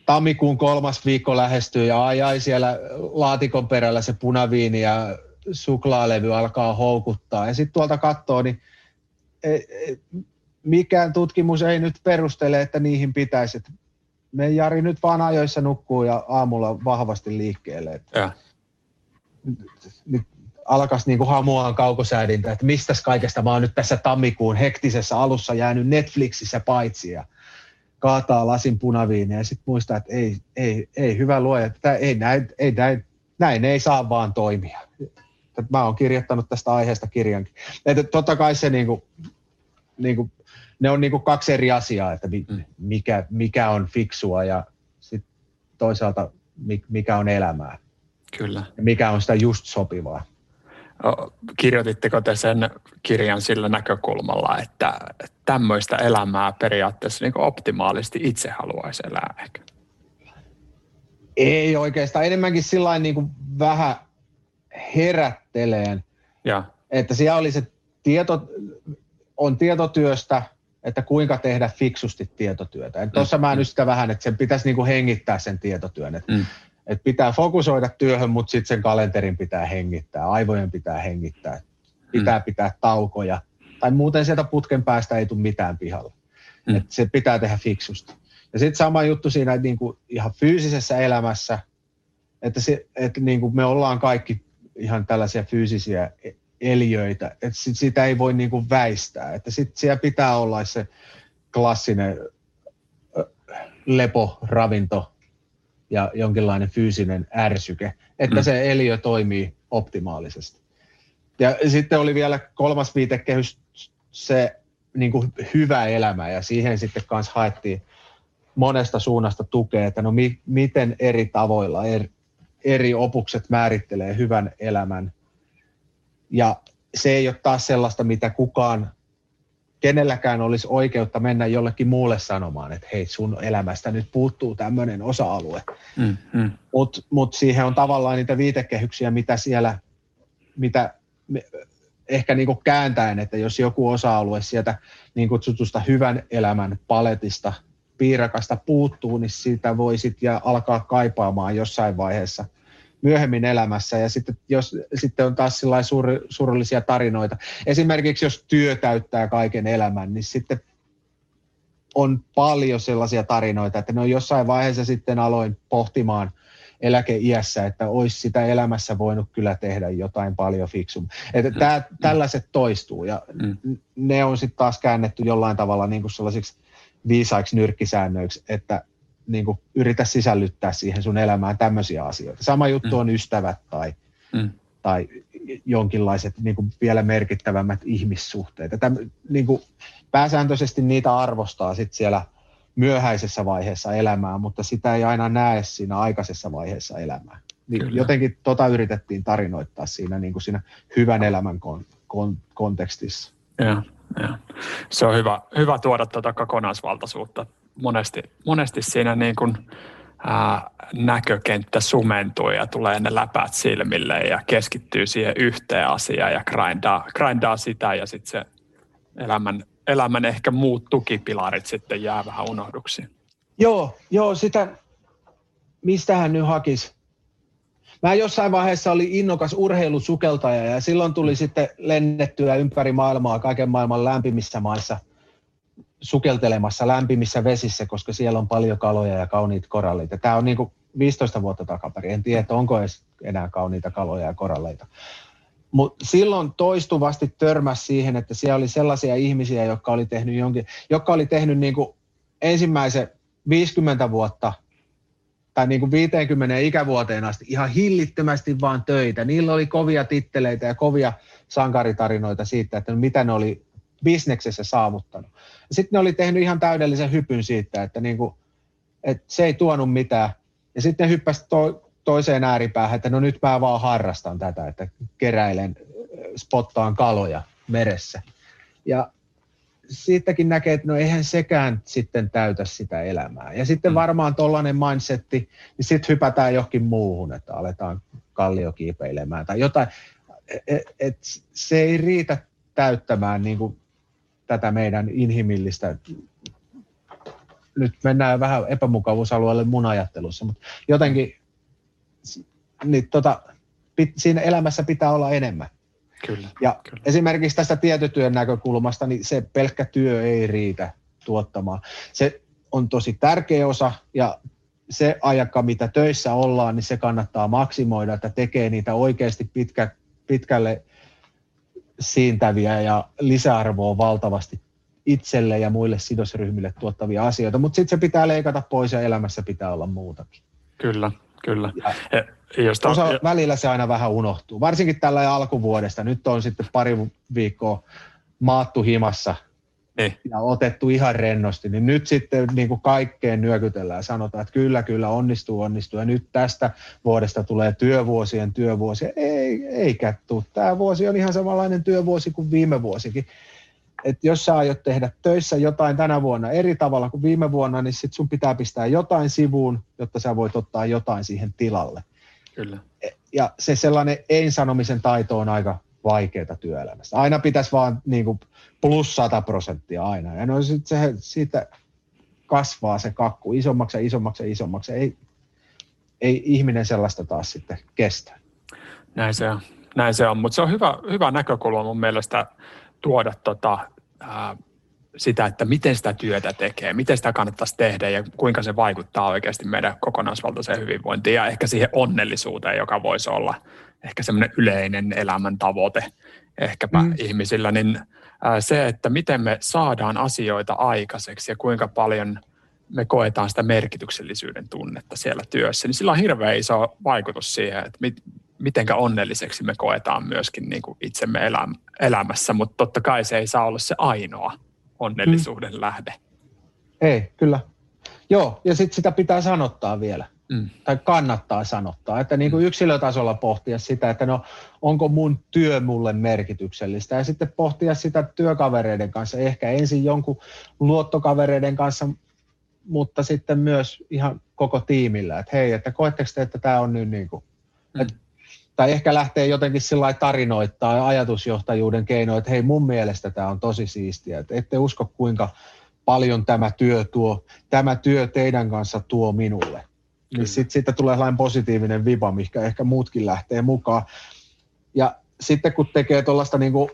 Tammikuun 3. viikko lähestyy ja ai siellä laatikon perällä se punaviini ja suklaalevy alkaa houkuttaa. Ja sitten tuolta katsoo, niin mikään tutkimus ei nyt perustele, että niihin pitäisi. Me Jari nyt vaan ajoissa nukkuu ja aamulla vahvasti liikkeelle. Että nyt alkaisi niin kuin hamuaan kaukosäädintä, että mistäs kaikesta mä oon nyt tässä tammikuun hektisessä alussa jäänyt Netflixissä paitsi ja kaataa lasin punaviiniä ja sitten muistaa, että ei hyvä luoja, näin ei saa vaan toimia. Mä oon kirjoittanut tästä aiheesta kirjankin. Että totta kai se niin kuin ne on niinku kaksi eri asiaa, että mikä on fiksua ja sit toisaalta mikä on elämää. Kyllä. Ja mikä on sitä just sopivaa. Kirjoititteko te sen kirjan sillä näkökulmalla, että tämmöistä elämää periaatteessa niinku optimaalisti itse haluaisi elää ehkä? Ei oikeastaan, enemmänkin sillain niin kuin vähän herätteleen, ja. Että siellä oli se tieto, on tietotyöstä, että kuinka tehdä fiksusti tietotyötä. Tuossa mä nyt sitä vähän, että sen pitäisi niin kuin hengittää sen tietotyön, että et pitää fokusoida työhön, mutta sitten sen kalenterin pitää hengittää, aivojen pitää hengittää, pitää pitää taukoja, tai muuten sieltä putken päästä ei tule mitään pihalle. Että se pitää tehdä fiksusti. Ja sitten sama juttu siinä niin kuin ihan fyysisessä elämässä, että, se, että niin kuin me ollaan kaikki ihan tällaisia fyysisiä eliöitä, että sitä ei voi niin kuin väistää. Että sitten siellä pitää olla se klassinen lepo, ravinto ja jonkinlainen fyysinen ärsyke, että se eliö toimii optimaalisesti. Ja sitten oli vielä kolmas viitekehys, se niin kuin hyvä elämä, ja siihen sitten kanssa haettiin monesta suunnasta tukea, että no miten eri tavoilla eri opukset määrittelee hyvän elämän. Ja se ei ole taas sellaista, mitä kukaan, kenelläkään olisi oikeutta mennä jollekin muulle sanomaan, että hei, sun elämästä nyt puuttuu tämmöinen osa-alue. Mut siihen on tavallaan niitä viitekehyksiä, mitä siellä, mitä ehkä niin kuin kääntäen, että jos joku osa-alue sieltä niin kutsutusta hyvän elämän paletista, piirakasta puuttuu, niin siitä voi sitten ja alkaa kaipaamaan jossain vaiheessa myöhemmin elämässä. Ja sitten, jos, sitten on taas surullisia tarinoita. Esimerkiksi jos työ täyttää kaiken elämän, niin sitten on paljon sellaisia tarinoita, että no jossain vaiheessa sitten aloin pohtimaan eläkeiässä, että olisi sitä elämässä voinut kyllä tehdä jotain paljon fiksummin. Että tällaiset toistuu ja ne on sitten taas käännetty jollain tavalla niin kuin sellaisiksi viisaiksi nyrkkisäännöiksi, että niin kuin yritä sisällyttää siihen sun elämään tämmöisiä asioita. Sama juttu on ystävät tai jonkinlaiset niin kuin vielä merkittävämmät ihmissuhteet. Niin kuin pääsääntöisesti niitä arvostaa sit siellä myöhäisessä vaiheessa elämää, mutta sitä ei aina näe siinä aikaisessa vaiheessa elämää. Niin jotenkin yritettiin tarinoittaa siinä, niin kuin siinä hyvän elämän kontekstissa. Ja. Se on hyvä tuoda tuota kokonaisvaltaisuutta. Monesti siinä niin kuin, näkökenttä sumentuu ja tulee ne läpäät silmille ja keskittyy siihen yhteen asiaan ja grindaa sitä ja sitten se elämän ehkä muut tukipilarit sitten jää vähän unohduksiin. Joo, sitä mistähän nyt hakisi. Mä jossain vaiheessa olin innokas urheilusukeltaja ja silloin tuli sitten lennettyä ympäri maailmaa kaiken maailman lämpimissä maissa sukeltelemassa lämpimissä vesissä, koska siellä on paljon kaloja ja kauniit korallit. Ja tämä on niin kuin 15 vuotta takaperin. En tiedä, onko edes enää kauniita kaloja ja koralleita. Mutta silloin toistuvasti törmäsi siihen, että siellä oli sellaisia ihmisiä, jotka oli tehnyt niin kuin ensimmäisen 50 vuotta tai niin kuin 50 ikävuoteen asti ihan hillittömästi vaan töitä. Niillä oli kovia titteleitä ja kovia sankaritarinoita siitä, että mitä ne oli bisneksessä saavuttanut. Sitten ne oli tehnyt ihan täydellisen hypyn siitä, että, niin kuin, että se ei tuonut mitään. Ja sitten ne hyppäsi toiseen ääripäähän, että no nyt mä vaan harrastan tätä, että keräilen, spottaan kaloja meressä. Ja siitäkin näkee, että no eihän sekään sitten täytä sitä elämää. Ja sitten varmaan tollainen mindsetti, niin sitten hypätään johonkin muuhun, että aletaan kalliokiipeilemään tai jotain. Et se ei riitä täyttämään niin kuin tätä meidän inhimillistä, nyt mennään vähän epämukavuusalueelle mun ajattelussa, mutta jotenkin niin siinä elämässä pitää olla enemmän. Kyllä. Esimerkiksi tästä tietotyön näkökulmasta, niin se pelkkä työ ei riitä tuottamaan. Se on tosi tärkeä osa ja se aika, mitä töissä ollaan, niin se kannattaa maksimoida, että tekee niitä oikeasti pitkälle siintäviä ja lisäarvoa valtavasti itselle ja muille sidosryhmille tuottavia asioita, mutta sitten se pitää leikata pois ja elämässä pitää olla muutakin. Kyllä. Välillä se aina vähän unohtuu, varsinkin tällä alkuvuodesta. Nyt on sitten pari viikkoa maattu himassa ja otettu ihan rennosti, niin nyt sitten niin kuin kaikkeen nyökytellään ja sanotaan, että kyllä, onnistuu. Ja nyt tästä vuodesta tulee työvuosi. Eikä tule. Tämä vuosi on ihan samanlainen työvuosi kuin viime vuosikin. että jos sä aiot tehdä töissä jotain tänä vuonna eri tavalla kuin viime vuonna, niin sit sun pitää pistää jotain sivuun, jotta sä voit ottaa jotain siihen tilalle. Kyllä. Ja se sellainen ei-sanomisen taito on aika vaikeaa työelämässä. Aina pitäisi vaan niin kuin plus 100% aina. Ja no sit se, siitä kasvaa se kakku isommaksi ja isommaksi ja isommaksi. Ei ihminen sellaista taas sitten kestä. Näin se on. Mutta se on hyvä näkökulma mun mielestä tuoda sitä, että miten sitä työtä tekee, miten sitä kannattaisi tehdä ja kuinka se vaikuttaa oikeasti meidän kokonaisvaltaiseen hyvinvointiin ja ehkä siihen onnellisuuteen, joka voisi olla ehkä semmoinen yleinen elämäntavoite ehkäpä ihmisillä, niin se, että miten me saadaan asioita aikaiseksi ja kuinka paljon me koetaan sitä merkityksellisyyden tunnetta siellä työssä, niin sillä on hirveän iso vaikutus siihen, että mitenkä onnelliseksi me koetaan myöskin niin kuin itsemme elämässä, mutta totta kai se ei saa olla se ainoa onnellisuuden lähde. Ei, kyllä. Joo, ja sitten sitä pitää sanottaa vielä, tai kannattaa sanottaa, että niin kuin yksilötasolla pohtia sitä, että no onko mun työ mulle merkityksellistä, ja sitten pohtia sitä työkavereiden kanssa, ehkä ensin jonkun luottokavereiden kanssa, mutta sitten myös ihan koko tiimillä, että hei, että koetteko te, että tämä on nyt niin kuin tai ehkä lähtee jotenkin sillä tarinoittaa ja ajatusjohtajuuden keinoin, että hei mun mielestä tämä on tosi siistiä, että ette usko kuinka paljon tämä työ teidän kanssa tuo minulle. Niin siitä tulee sellainen positiivinen viba, mikä ehkä muutkin lähtee mukaan. Ja sitten kun tekee tuollaista niinku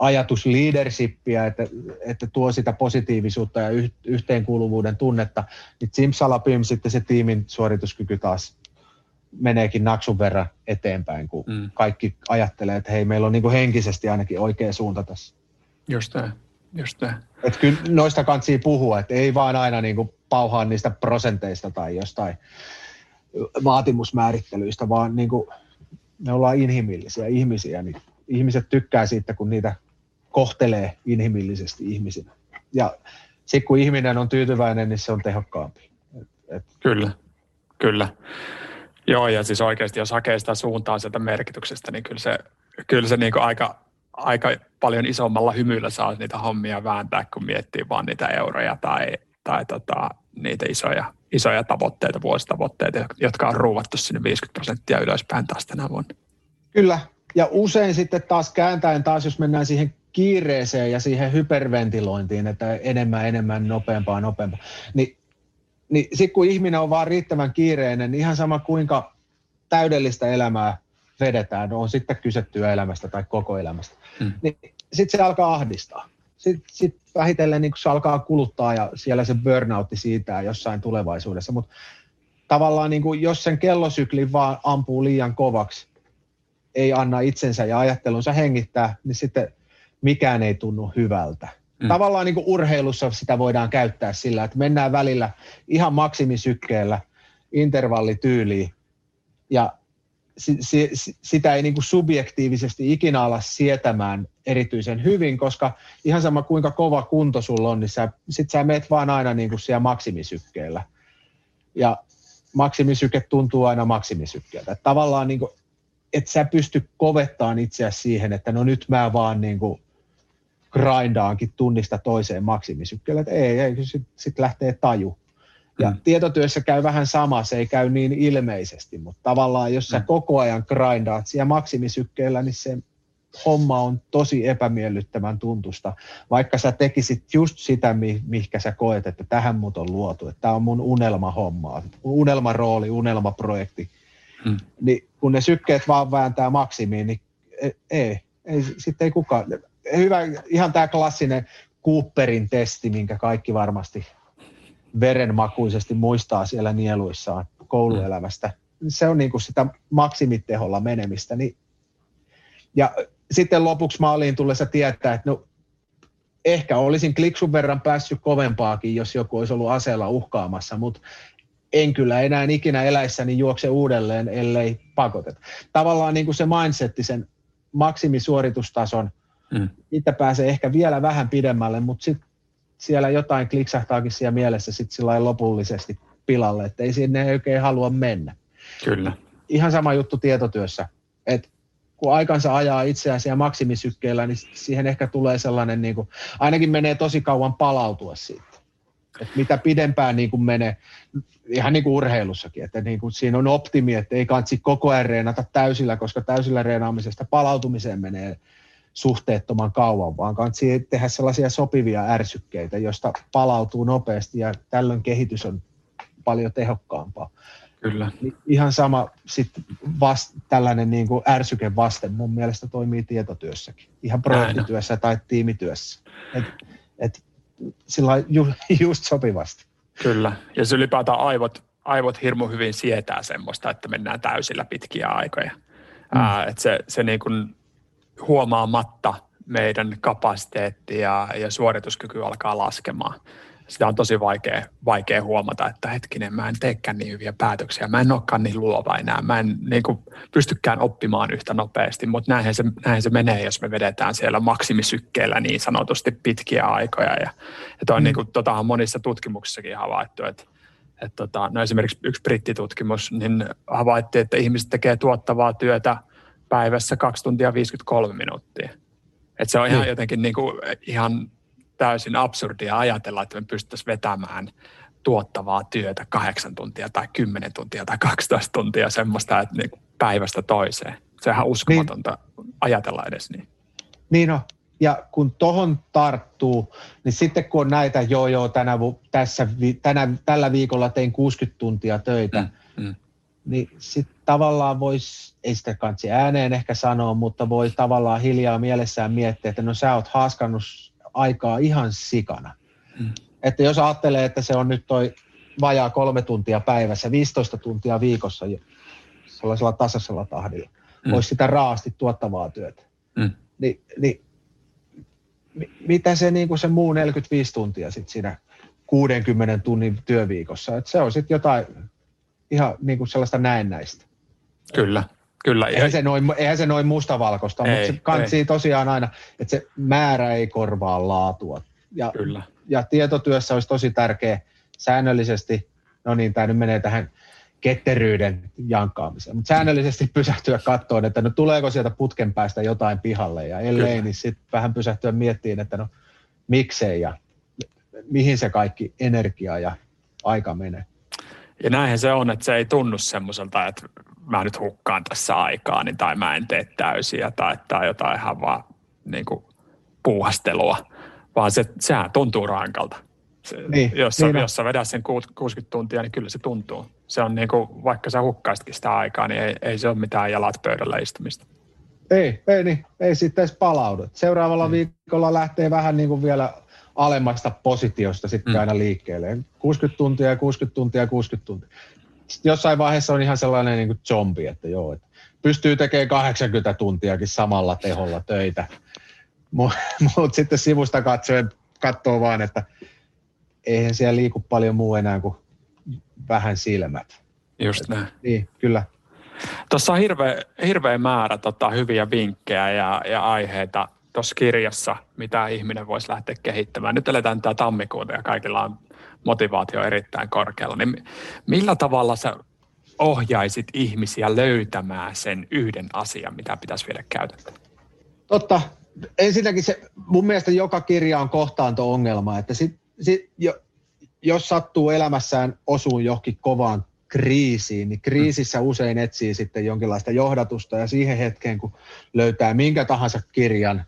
ajatusleadershippiä, että tuo sitä positiivisuutta ja yhteenkuuluvuuden tunnetta, niin simsalabim sitten se tiimin suorituskyky taas meneekin naksun verran eteenpäin, kun kaikki ajattelee, että hei, meillä on niin kuin henkisesti ainakin oikea suunta tässä. Just tämä. Että kyllä noista kantsii puhua, että ei vaan aina niin kuin pauhaa niistä prosenteista tai jostain vaatimusmäärittelyistä, vaan niin kuin me ollaan inhimillisiä ihmisiä, niin ihmiset tykkää siitä, kun niitä kohtelee inhimillisesti ihmisinä. Ja sitten kun ihminen on tyytyväinen, niin se on tehokkaampi. Kyllä. Joo, ja siis oikeasti jos hakee sitä suuntaa sieltä merkityksestä, niin kyllä se niin kuin aika paljon isommalla hymyllä saa niitä hommia vääntää, kun miettii vaan niitä euroja tai niitä isoja tavoitteita, vuositavoitteita, jotka on ruuvattu sinne 50% ylöspäin taas tänä vuonna. Kyllä, ja usein sitten taas kääntäen, jos mennään siihen kiireeseen ja siihen hyperventilointiin, että enemmän, nopeampaa, niin sitten kun ihminen on vaan riittävän kiireinen, niin ihan sama kuinka täydellistä elämää vedetään, on sitten kyse työelämästä tai koko elämästä, niin sitten se alkaa ahdistaa. Sitten vähitellen niin se alkaa kuluttaa ja siellä se burnoutti siitä jossain tulevaisuudessa, mutta tavallaan niin kuin jos sen kellosykli vaan ampuu liian kovaksi, ei anna itsensä ja ajattelunsa hengittää, niin sitten mikään ei tunnu hyvältä. Tavallaan niin kuin urheilussa sitä voidaan käyttää sillä, että mennään välillä ihan maksimisykkeellä intervallityyliin ja sitä ei niin kuin subjektiivisesti ikinä ala sietämään erityisen hyvin, koska ihan sama kuinka kova kunto sulla on, niin sä meet vaan aina niin kuin siellä maksimisykkeellä ja maksimisyke tuntuu aina maksimisykkeeltä. Että tavallaan niin kuin, et sä pysty kovettaan itseäsi siihen, että no nyt mä vaan niin kuin grindaankin tunnista toiseen maksimisykkeellä, että ei, sitten lähtee taju. Ja tietotyössä käy vähän sama, se ei käy niin ilmeisesti, mutta tavallaan jos sä koko ajan grindaat siellä maksimisykkeellä, niin se homma on tosi epämiellyttävän tuntusta, vaikka sä tekisit just sitä, mihinkä sä koet, että tähän mut on luotu, että tämä on mun unelmahommaa, unelmarooli, unelmaprojekti, niin kun ne sykkeet vaan vääntää maksimiin, niin ei kukaan. Hyvä, ihan tämä klassinen Cooperin testi, minkä kaikki varmasti verenmakuisesti muistaa siellä nieluissaan kouluelämästä. Se on niin kuin sitä maksimiteholla menemistä. Ja sitten lopuksi maaliin tullessa tietää, että no, ehkä olisin kliksun verran päässyt kovempaakin, jos joku olisi ollut aseella uhkaamassa, mutta en kyllä enää ikinä eläissäni juokse uudelleen, ellei pakoteta. Tavallaan niin kuin se mindsetti, sen maksimisuoritustason, niitä pääsee ehkä vielä vähän pidemmälle, mutta sitten siellä jotain kliksahtaakin siellä mielessä sitten sillä lopullisesti pilalle, että ei sinne oikein halua mennä. Kyllä. Ihan sama juttu tietotyössä, että kun aikansa ajaa itseäsi ja maksimisykkeellä, niin siihen ehkä tulee sellainen, niin kuin, ainakin menee tosi kauan palautua siitä. Et mitä pidempään niin kuin menee, ihan niin kuin urheilussakin, että niin kuin siinä on optimi, että ei kansi koko ajan reenata täysillä, koska täysillä reenaamisesta palautumiseen menee suhteettoman kauan, vaan kansi tehdä sellaisia sopivia ärsykkeitä, joista palautuu nopeasti ja tällöin kehitys on paljon tehokkaampaa. Kyllä. Ihan sama sitten tällainen niin kuin ärsyke vasten mun mielestä toimii tietotyössäkin, ihan projektityössä tai tiimityössä. Et sillä just sopivasti. Kyllä, ja se ylipäätään aivot hirmu hyvin sietää semmoista, että mennään täysillä pitkiä aikoja. Että se niin kuin huomaamatta meidän kapasiteetti ja suorituskyky alkaa laskemaan. Sitä on tosi vaikea huomata, että hetkinen, mä en teekään niin hyviä päätöksiä, mä en olekaan niin luova enää, mä en niin kuin pystykään oppimaan yhtä nopeasti, mutta näinhän se menee, jos me vedetään siellä maksimisykkeellä niin sanotusti pitkiä aikoja. Ja toi on niin kuin, on monissa tutkimuksissakin havaittu, että esimerkiksi yksi brittitutkimus, niin havaittiin, että ihmiset tekee tuottavaa työtä päivässä 2 tuntia 53 minuuttia. Että se on ihan jotenkin niin kuin, ihan täysin absurdia ajatella, että me pystyttäisiin vetämään tuottavaa työtä 8 tuntia tai 10 tuntia tai 12 tuntia semmoista, että niin päivästä toiseen. Se on ihan uskomatonta ajatella edes niin. Niin on. Ja kun tohon tarttuu, niin sitten kun on näitä, tällä viikolla tein 60 tuntia töitä, niin sitten tavallaan voisi, ei sitä kansi ääneen ehkä sanoa, mutta voi tavallaan hiljaa mielessään miettiä, että no sä oot haaskannut aikaa ihan sikana. Että jos ajattelee, että se on nyt toi vajaa 3 tuntia päivässä, 15 tuntia viikossa sellaisella tasaisella tahdilla, olisi sitä raasti tuottavaa työtä. Niin mitä se, niin kuin se muu 45 tuntia sitten siinä 60 tunnin työviikossa, että se on sitten jotain ihan niin kuin sellaista näennäistä. Kyllä. Kyllä, eihän se noin mustavalkoista, mutta se kantsii tosiaan aina, että se määrä ei korvaa laatua. Ja tietotyössä olisi tosi tärkeä säännöllisesti, no niin, tämä nyt menee tähän ketteryyden jankkaamiseen, mutta säännöllisesti pysähtyä katsoen, että no tuleeko sieltä putken päästä jotain pihalle, ja ellei, niin sitten vähän pysähtyä miettiin, että no miksei ja mihin se kaikki energia ja aika menee. Ja näinhän se on, että se ei tunnu semmoiselta, että mä nyt hukkaan tässä aikaa, niin tai mä en tee täysiä tai jotain ihan vaan niin kuin puuhastelua, vaan sehän tuntuu rankalta. Jos sä vedät sen 60 tuntia, niin kyllä se tuntuu. Se on niin kuin, vaikka sä hukkaisitkin sitä aikaa, niin ei se ole mitään jalat pöydällä istumista. Ei sitten edes palaudu. Seuraavalla viikolla lähtee vähän niin kuin vielä alemmasta positiosta sitten aina liikkeelle. 60 tuntia. Sitten jossain vaiheessa on ihan sellainen niin kuin zombi, että joo, että pystyy tekemään 80 tuntiakin samalla teholla töitä, mutta sitten sivusta katsoen katsoo vaan, että eihän siellä liiku paljon muu enää kuin vähän silmät. Just näin. Niin, kyllä. Tuossa on hirveä määrä hyviä vinkkejä ja aiheita tuossa kirjassa, mitä ihminen voisi lähteä kehittämään. Nyt eletään tämä tammikuuta ja kaikilla on motivaatio erittäin korkealla, niin millä tavalla sä ohjaisit ihmisiä löytämään sen yhden asian, mitä pitäisi viedä käytäntöön? Totta. Ensinnäkin se, mun mielestä joka kirja on kohtaanto-ongelma, että jos sattuu elämässään osuu johonkin kovaan kriisiin, niin kriisissä usein etsii sitten jonkinlaista johdatusta, ja siihen hetkeen, kun löytää minkä tahansa kirjan,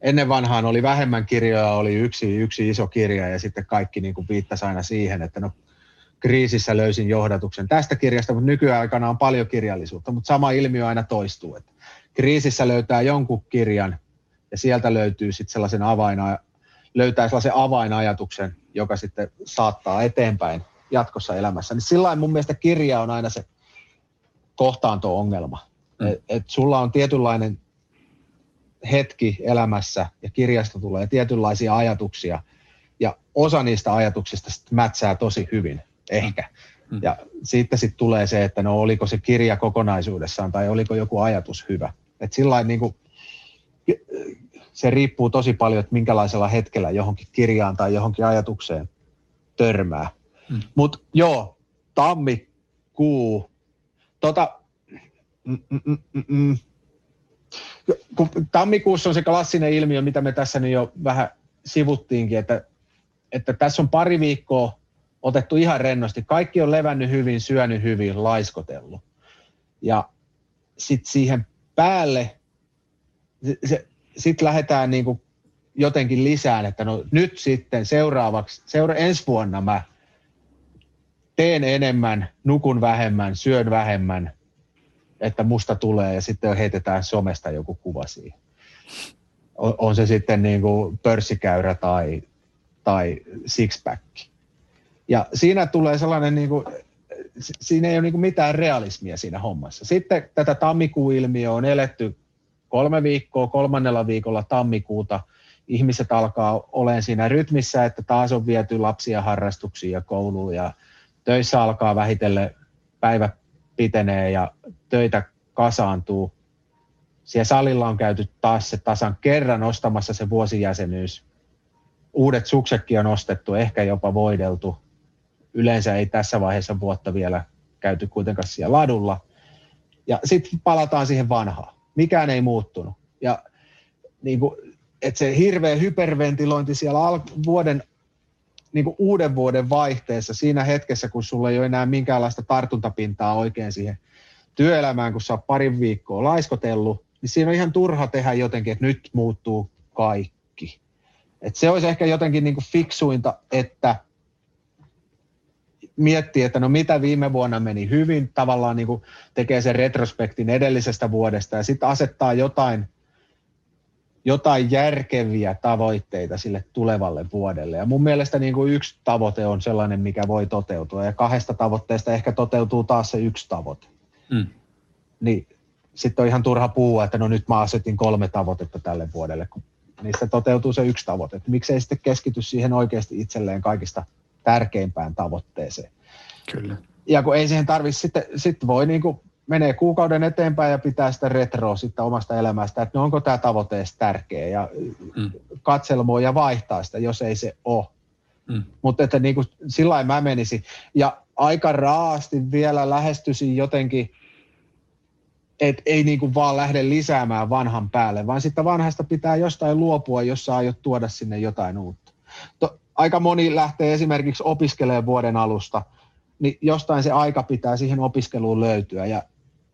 ennen vanhaan oli vähemmän kirjoja, oli yksi iso kirja ja sitten kaikki niin kuin viittasi aina siihen, että no kriisissä löysin johdatuksen tästä kirjasta, mutta nykyaikana on paljon kirjallisuutta, mutta sama ilmiö aina toistuu, että kriisissä löytää jonkun kirjan ja sieltä löytyy sitten sellaisen avainajatuksen, joka sitten saattaa eteenpäin jatkossa elämässä. Niin sillain mun mielestä kirja on aina se kohtaanto-ongelma, että sulla on tietynlainen hetki elämässä ja kirjasta tulee tietynlaisia ajatuksia ja osa niistä ajatuksista sitten mätsää tosi hyvin, ehkä. Ja siitä sitten tulee se, että no oliko se kirja kokonaisuudessaan tai oliko joku ajatus hyvä. Että sillain niinku, se riippuu tosi paljon, että minkälaisella hetkellä johonkin kirjaan tai johonkin ajatukseen törmää. Mutta joo, tammikuu. Tammikuussa on se klassinen ilmiö, mitä me tässä nyt jo vähän sivuttiinkin, että tässä on pari viikkoa otettu ihan rennosti. Kaikki on levännyt hyvin, syönyt hyvin, laiskotellut. Ja sitten siihen päälle, sitten lähdetään niin kuin jotenkin lisään, että no nyt sitten seuraavaksi, ensi vuonna mä teen enemmän, nukun vähemmän, syön vähemmän, että musta tulee, ja sitten heitetään somesta joku kuva siihen. On se sitten niin kuin pörssikäyrä tai sixpack. Ja siinä tulee sellainen, niin kuin, siinä ei ole niin kuin mitään realismia siinä hommassa. Sitten tätä tammikuun ilmiöä on eletty 3 viikkoa, 3. viikolla tammikuuta. Ihmiset alkaa olemaan siinä rytmissä, että taas on viety lapsia harrastuksiin ja kouluun, ja töissä alkaa vähitellen, päivä pitenee ja töitä kasaantuu. Siellä salilla on käyty taas se tasan kerran ostamassa se vuosijäsenyys. Uudet suksetkin on ostettu, ehkä jopa voideltu. Yleensä ei tässä vaiheessa vuotta vielä käyty kuitenkaan siellä ladulla. Ja sitten palataan siihen vanhaan. Mikään ei muuttunut. Ja niin kuin, että se hirveä hyperventilointi siellä vuoden, niin kuin uuden vuoden vaihteessa, siinä hetkessä, kun sulla ei ole enää minkäänlaista tartuntapintaa oikein siihen työelämään, kun sä oot parin viikkoa laiskotellut, niin siinä on ihan turha tehdä jotenkin, että nyt muuttuu kaikki. Et se olisi ehkä jotenkin niin kuin fiksuinta, että miettii, että no mitä viime vuonna meni hyvin, tavallaan niin kuin tekee sen retrospektin edellisestä vuodesta ja sitten asettaa jotain järkeviä tavoitteita sille tulevalle vuodelle. Ja mun mielestä niin kuin yksi tavoite on sellainen, mikä voi toteutua, ja 2 tavoitteesta ehkä toteutuu taas se 1 tavoite. Mm. Niin sitten on ihan turha puhua, että no nyt mä asetin 3 tavoitetta tälle vuodelle, kun niistä toteutuu se 1 tavoite. Että miksei sitten keskity siihen oikeasti itselleen kaikista tärkeimpään tavoitteeseen. Kyllä. Ja kun ei siihen tarvitse, sitten voi niin kuin menee kuukauden eteenpäin ja pitää sitä retroa sitten omasta elämästä, että no onko tämä tavoite edes tärkeä, ja katselmoa ja vaihtaa sitä, jos ei se ole. Mm. Mutta että niin kuin sillain mä menisin. Ja aika raasti vielä lähestyisin jotenkin, että ei niin kuin vaan lähde lisäämään vanhan päälle, vaan sitten vanhasta pitää jostain luopua, jos sä aiot tuoda sinne jotain uutta. Aika moni lähtee esimerkiksi opiskelemaan vuoden alusta, niin jostain se aika pitää siihen opiskeluun löytyä.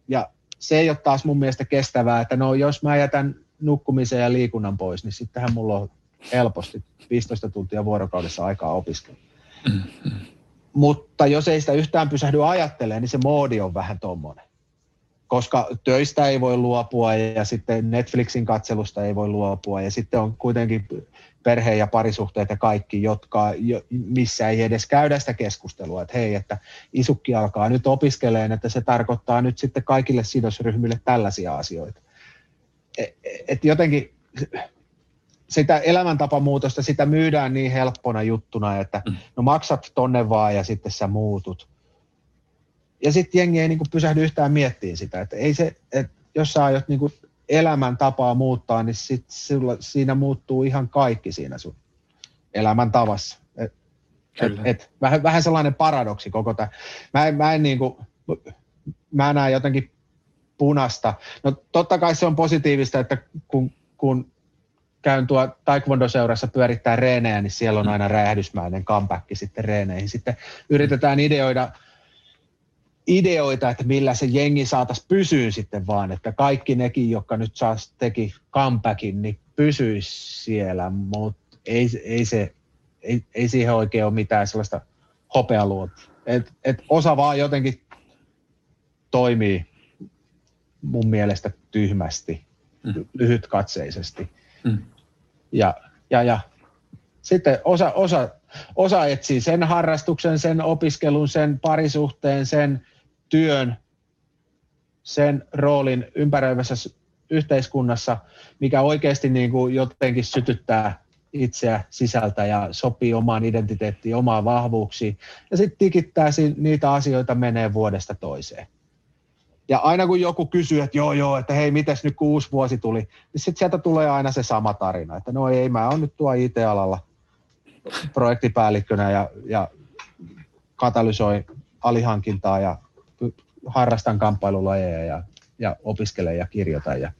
Ja se ei ole taas mun mielestä kestävää, että no jos mä jätän nukkumisen ja liikunnan pois, niin sittenhän mulla on helposti 15 tuntia vuorokaudessa aikaa opiskella. Mm-hmm. Mutta jos ei sitä yhtään pysähdy ajattelemaan, niin se moodi on vähän tommoinen. Koska töistä ei voi luopua ja sitten Netflixin katselusta ei voi luopua ja sitten on kuitenkin perhe- ja parisuhteet ja kaikki, missä ei edes käydä sitä keskustelua, että hei, että isukki alkaa nyt opiskeleen, että se tarkoittaa nyt sitten kaikille sidosryhmille tällaisia asioita. Että jotenkin sitä elämäntapamuutosta, sitä myydään niin helppona juttuna, että no maksat tonne vaan ja sitten sä muutut. Ja sitten jengi ei niinku pysähdy yhtään miettimään sitä, että ei se, että jos sä aiot niinku elämäntapaa muuttaa, niin sit siinä muuttuu ihan kaikki siinä sun elämäntavassa. Vähän sellainen paradoksi koko tämä. Mä näen jotenkin punasta. No totta kai se on positiivista, että kun käyn tuo Taekwondo-seurassa pyörittää reenejä, niin siellä on aina räjähdysmäinen comeback sitten reeneihin. Sitten yritetään ideoita, että millä se jengi saataisiin pysyä sitten vaan, että kaikki nekin, jotka nyt teki comebackin, niin pysyisi siellä, mutta ei siihen oikein ole mitään sellaista hopealuotia. Et osa vaan jotenkin toimii mun mielestä tyhmästi, lyhytkatseisesti. Mm. Ja sitten osa etsii sen harrastuksen, sen opiskelun, sen parisuhteen, sen työn, sen roolin ympäröivässä yhteiskunnassa, mikä oikeasti niin kuin jotenkin sytyttää itseä sisältä ja sopii omaan identiteettiin, omaan vahvuuksiin. Ja sitten tikittää niitä asioita menee vuodesta toiseen. Ja aina kun joku kysyy, että joo, että hei, mites nyt kun uusi vuosi tuli, niin sitten sieltä tulee aina se sama tarina, että no ei, mä oon nyt tuo IT-alalla projektipäällikkönä ja katalysoi alihankintaa ja harrastan kamppailulajeja ja opiskelen ja kirjoitan ja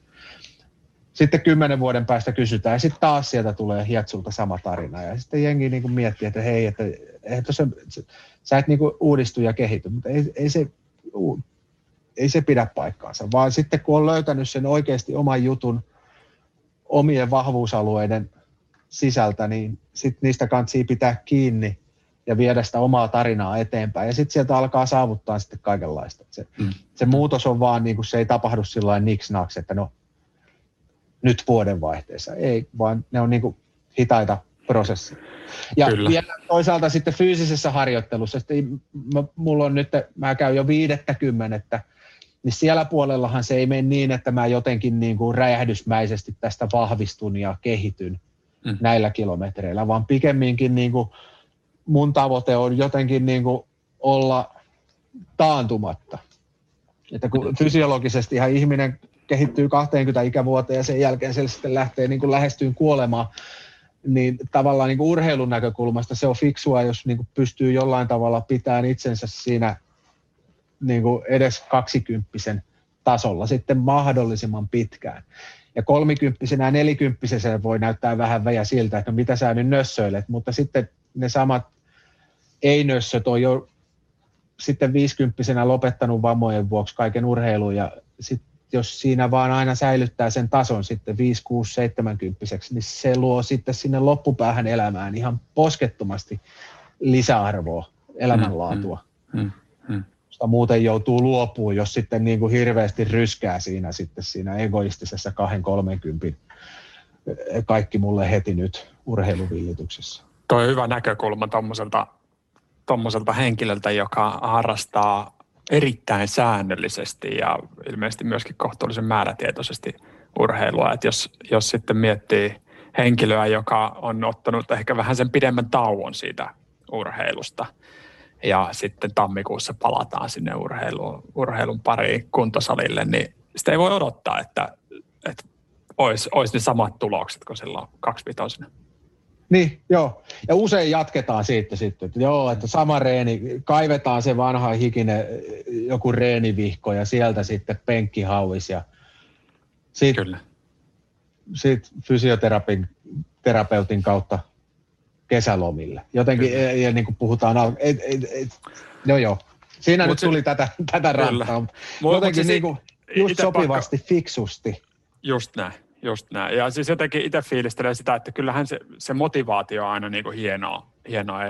Sitten 10 vuoden päästä kysytään ja sitten taas sieltä tulee Hietsulta sama tarina. Ja sitten jengi niin kuin miettii, että hei, että sä et niin kuin uudistu ja kehity, mutta ei se pidä paikkaansa. Vaan sitten kun on löytänyt sen oikeasti oman jutun omien vahvuusalueiden sisältä, niin sitten niistä kantsii pitää kiinni ja viedä sitä omaa tarinaa eteenpäin. Ja sitten sieltä alkaa saavuttaa sitten kaikenlaista. Se muutos on vaan niin kuin se ei tapahdu sillain niksnaks, että no nyt vuodenvaihteessa. Ei, vaan ne on niin kuin hitaita prosesseja. Ja kyllä. Vielä toisaalta sitten fyysisessä harjoittelussa, sitten mulla on nyt, mä käyn jo 50, niin siellä puolellahan se ei mene niin, että mä jotenkin niin kuin räjähdysmäisesti tästä vahvistun ja kehityn näillä kilometreillä, vaan pikemminkin niin kuin mun tavoite on jotenkin niin kuin olla taantumatta. Että kun fysiologisesti ihan ihminen kehittyy 20 ikävuoteen ja sen jälkeen se sitten lähtee niin kuin lähestyyn kuolemaan, niin tavallaan niin kuin urheilun näkökulmasta se on fiksua, jos niin kuin pystyy jollain tavalla pitämään itsensä siinä niin kuin edes 20 tasolla sitten mahdollisimman pitkään. Ja 30 ja 40 voi näyttää vähän väjä siltä, että mitä sä nyt nössöilet, mutta sitten ne samat ei-nössöt on jo sitten 50 lopettanut vammojen vuoksi kaiken urheilun ja sitten jos siinä vaan aina säilyttää sen tason sitten 5, 6, 70-kymppiseksi, niin se luo sitten sinne loppupäähän elämään ihan poskettomasti lisäarvoa, elämänlaatua. Koska muuten joutuu luopumaan, jos sitten niin kuin hirveästi ryskää siinä egoistisessa 20-30 kaikki mulle heti nyt urheiluvillityksessä. Tuo on hyvä näkökulma tommoselta henkilöltä, joka harrastaa erittäin säännöllisesti ja ilmeisesti myöskin kohtuullisen määrätietoisesti urheilua. Että jos sitten miettii henkilöä, joka on ottanut ehkä vähän sen pidemmän tauon siitä urheilusta ja sitten tammikuussa palataan sinne urheilun pariin kuntosalille, niin sitä ei voi odottaa, että olisi ne samat tulokset kuin silloin 25-vuotiaana. Niin, joo. Ja usein jatketaan sitten, että joo, että sama reeni, kaivetaan se vanha hikinen joku reenivihko ja sieltä sitten penkkihauis ja sit fysioterapeutin kautta kesälomille. Jotenkin, ja niin kuin puhutaan, no joo, siinä mut nyt tuli tätä rantaa, mutta jotenkin siis niin kuin just sopivasti, fiksusti. Just näin. Ja siis jotenkin itse fiilistelen sitä, että kyllähän se motivaatio on aina niin kuin hienoa.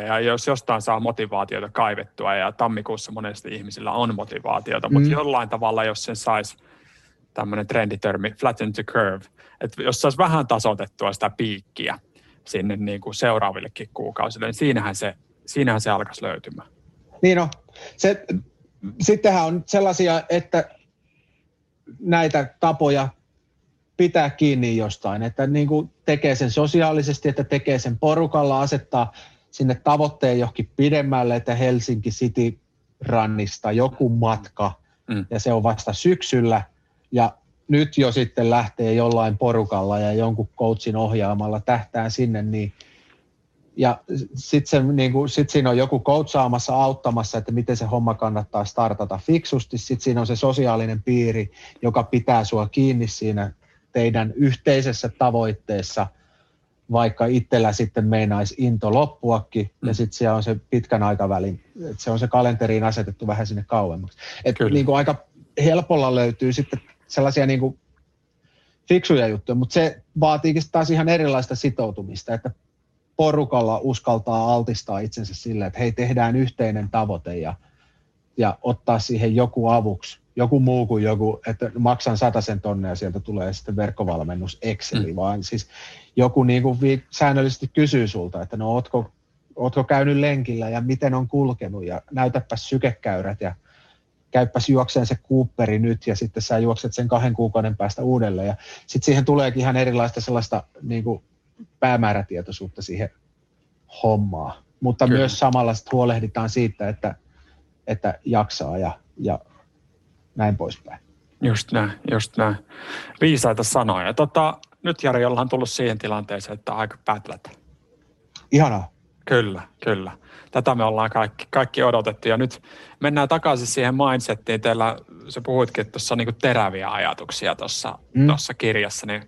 Ja jos jostain saa motivaatiota kaivettua, ja tammikuussa monesti ihmisillä on motivaatiota, mutta jollain tavalla, jos sen saisi tämmöinen trenditermi, flatten the curve, että jos saisi vähän tasoitettua sitä piikkiä sinne niin kuin seuraavillekin kuukausille, niin siinähän se alkaisi löytymään. Niin on. Sittenhän on sellaisia, että näitä tapoja pitää kiinni jostain, että niin kuin tekee sen sosiaalisesti, että tekee sen porukalla, asettaa sinne tavoitteen johonkin pidemmälle, että Helsinki City Runnista joku matka, ja se on vasta syksyllä, ja nyt jo sitten lähtee jollain porukalla ja jonkun coachin ohjaamalla tähtään sinne, niin ja sitten niin sit siinä on joku coachaamassa, auttamassa, että miten se homma kannattaa startata fiksusti, sitten siinä on se sosiaalinen piiri, joka pitää sua kiinni siinä teidän yhteisessä tavoitteessa, vaikka itsellä sitten meinaisi into loppuakin, ja sitten siellä on se pitkän aikavälin, että se on se kalenteriin asetettu vähän sinne kauemmaksi. Että niin kuin aika helpolla löytyy sitten sellaisia niin kuin fiksuja juttuja, mutta se vaatiikin taas ihan erilaista sitoutumista, että porukalla uskaltaa altistaa itsensä sille, että hei, tehdään yhteinen tavoite ja ottaa siihen joku avuksi. Joku muu kuin joku, että maksan 100 tonne ja sieltä tulee sitten verkkovalmennus Exceli, vaan siis joku niin kuin säännöllisesti kysyy sulta, että no ootko käynyt lenkillä ja miten on kulkenut ja näytäpäs sykekäyrät ja käyppäs juokseen se Cooperi nyt ja sitten sä juokset sen 2 kuukauden päästä uudelleen ja sitten siihen tuleekin ihan erilaista sellaista niin kuin päämäärätietoisuutta siihen hommaan, mutta kyllä, myös samalla sitten huolehditaan siitä, että jaksaa ja näin poispäin. Just näin. Viisaita sanoja. Nyt Jari, ollaan tullut siihen tilanteeseen, että on aika pätlätä. Ihanaa. Kyllä. Tätä me ollaan kaikki odotettu. Ja nyt mennään takaisin siihen mindsettiin. Teillä, sä puhuitkin tuossa niin kuin teräviä ajatuksia tuossa kirjassa. Niin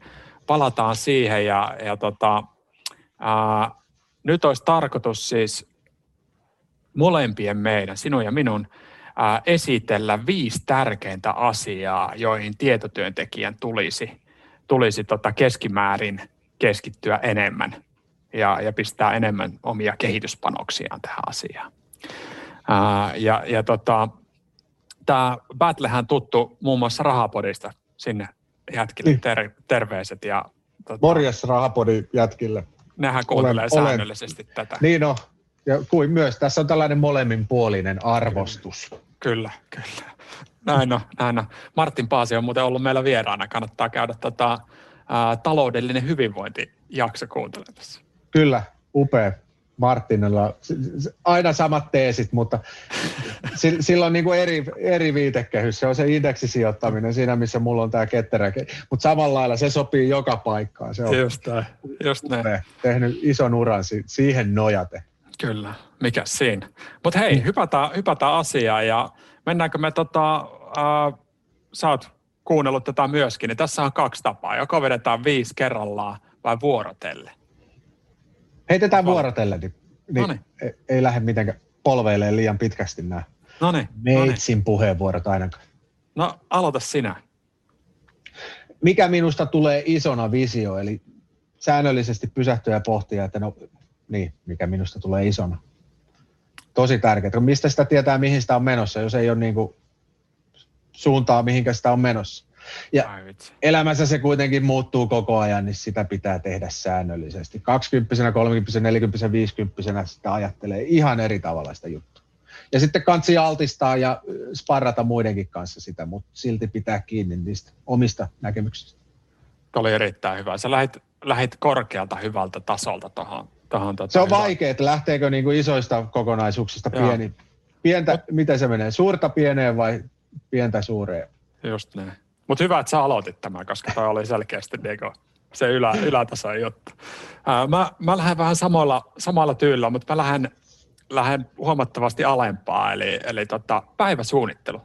palataan siihen ja nyt olisi tarkoitus siis molempien meidän, sinun ja minun, esitellä 5 tärkeintä asiaa, joihin tietotyöntekijän tulisi keskimäärin keskittyä enemmän ja pistää enemmän omia kehityspanoksiaan tähän asiaan. Tämä battlehän tuttu muun muassa Rahapodista sinne jätkille terveiset. Morjes Rahapodin jätkille. Nehän kuuntelee säännöllisesti tätä. Niin on. Ja kuin myös tässä on tällainen molemminpuolinen arvostus. Kyllä. Näin on. Martin Paasi on muuten ollut meillä vieraana. Kannattaa käydä taloudellinen hyvinvointijakso kuuntelemassa. Kyllä, upea. Martinilla aina samat teesit, mutta sillä on niin kuin eri viitekehys. Se on se indeksisijoittaminen siinä, missä mulla on tämä ketterä. Mutta samalla lailla se sopii joka paikkaan. Se on just näin. Tehnyt ison uran siihen nojate. Kyllä, mikä siinä. Mutta hei, hypätään asiaan ja mennäänkö me, sä oot kuunnellut tätä myöskin, niin tässä on 2 tapaa. Joko vedetään 5 kerrallaan vai vuorotelle? Heitetään vuorotellen, niin ei lähde mitenkään polveilemaan liian pitkästi nämä meitsin puheenvuorot ainakaan. No, aloita sinä. Mikä minusta tulee isona visio, eli säännöllisesti pysähtyä ja pohtia, että mikä minusta tulee isona. Tosi tärkeää. Mistä sitä tietää, mihin sitä on menossa, jos ei ole niinku suuntaa, mihinkä sitä on menossa. Ja elämässä se kuitenkin muuttuu koko ajan, niin sitä pitää tehdä säännöllisesti. 20-vuotiaana, 30-vuotiaana, 40-vuotiaana, 50-vuotiaana sitä ajattelee ihan eri tavalla sitä juttua. Ja sitten kansi altistaa ja sparrata muidenkin kanssa sitä, mutta silti pitää kiinni niistä omista näkemyksistä. Tuo oli erittäin hyvä. Sä lähit korkealta hyvältä tasolta tuohon. Se on vaikea, että lähteekö niinku isoista kokonaisuuksista pientä, miten se menee? Suurta pieneen vai pientä suureen? Just näin. Mutta hyvä, että sä aloitit tämän, koska toi oli selkeästi se ylätason juttu. Mä lähden vähän samalla tyylillä, mutta mä lähden huomattavasti alempaa, eli päiväsuunnittelu.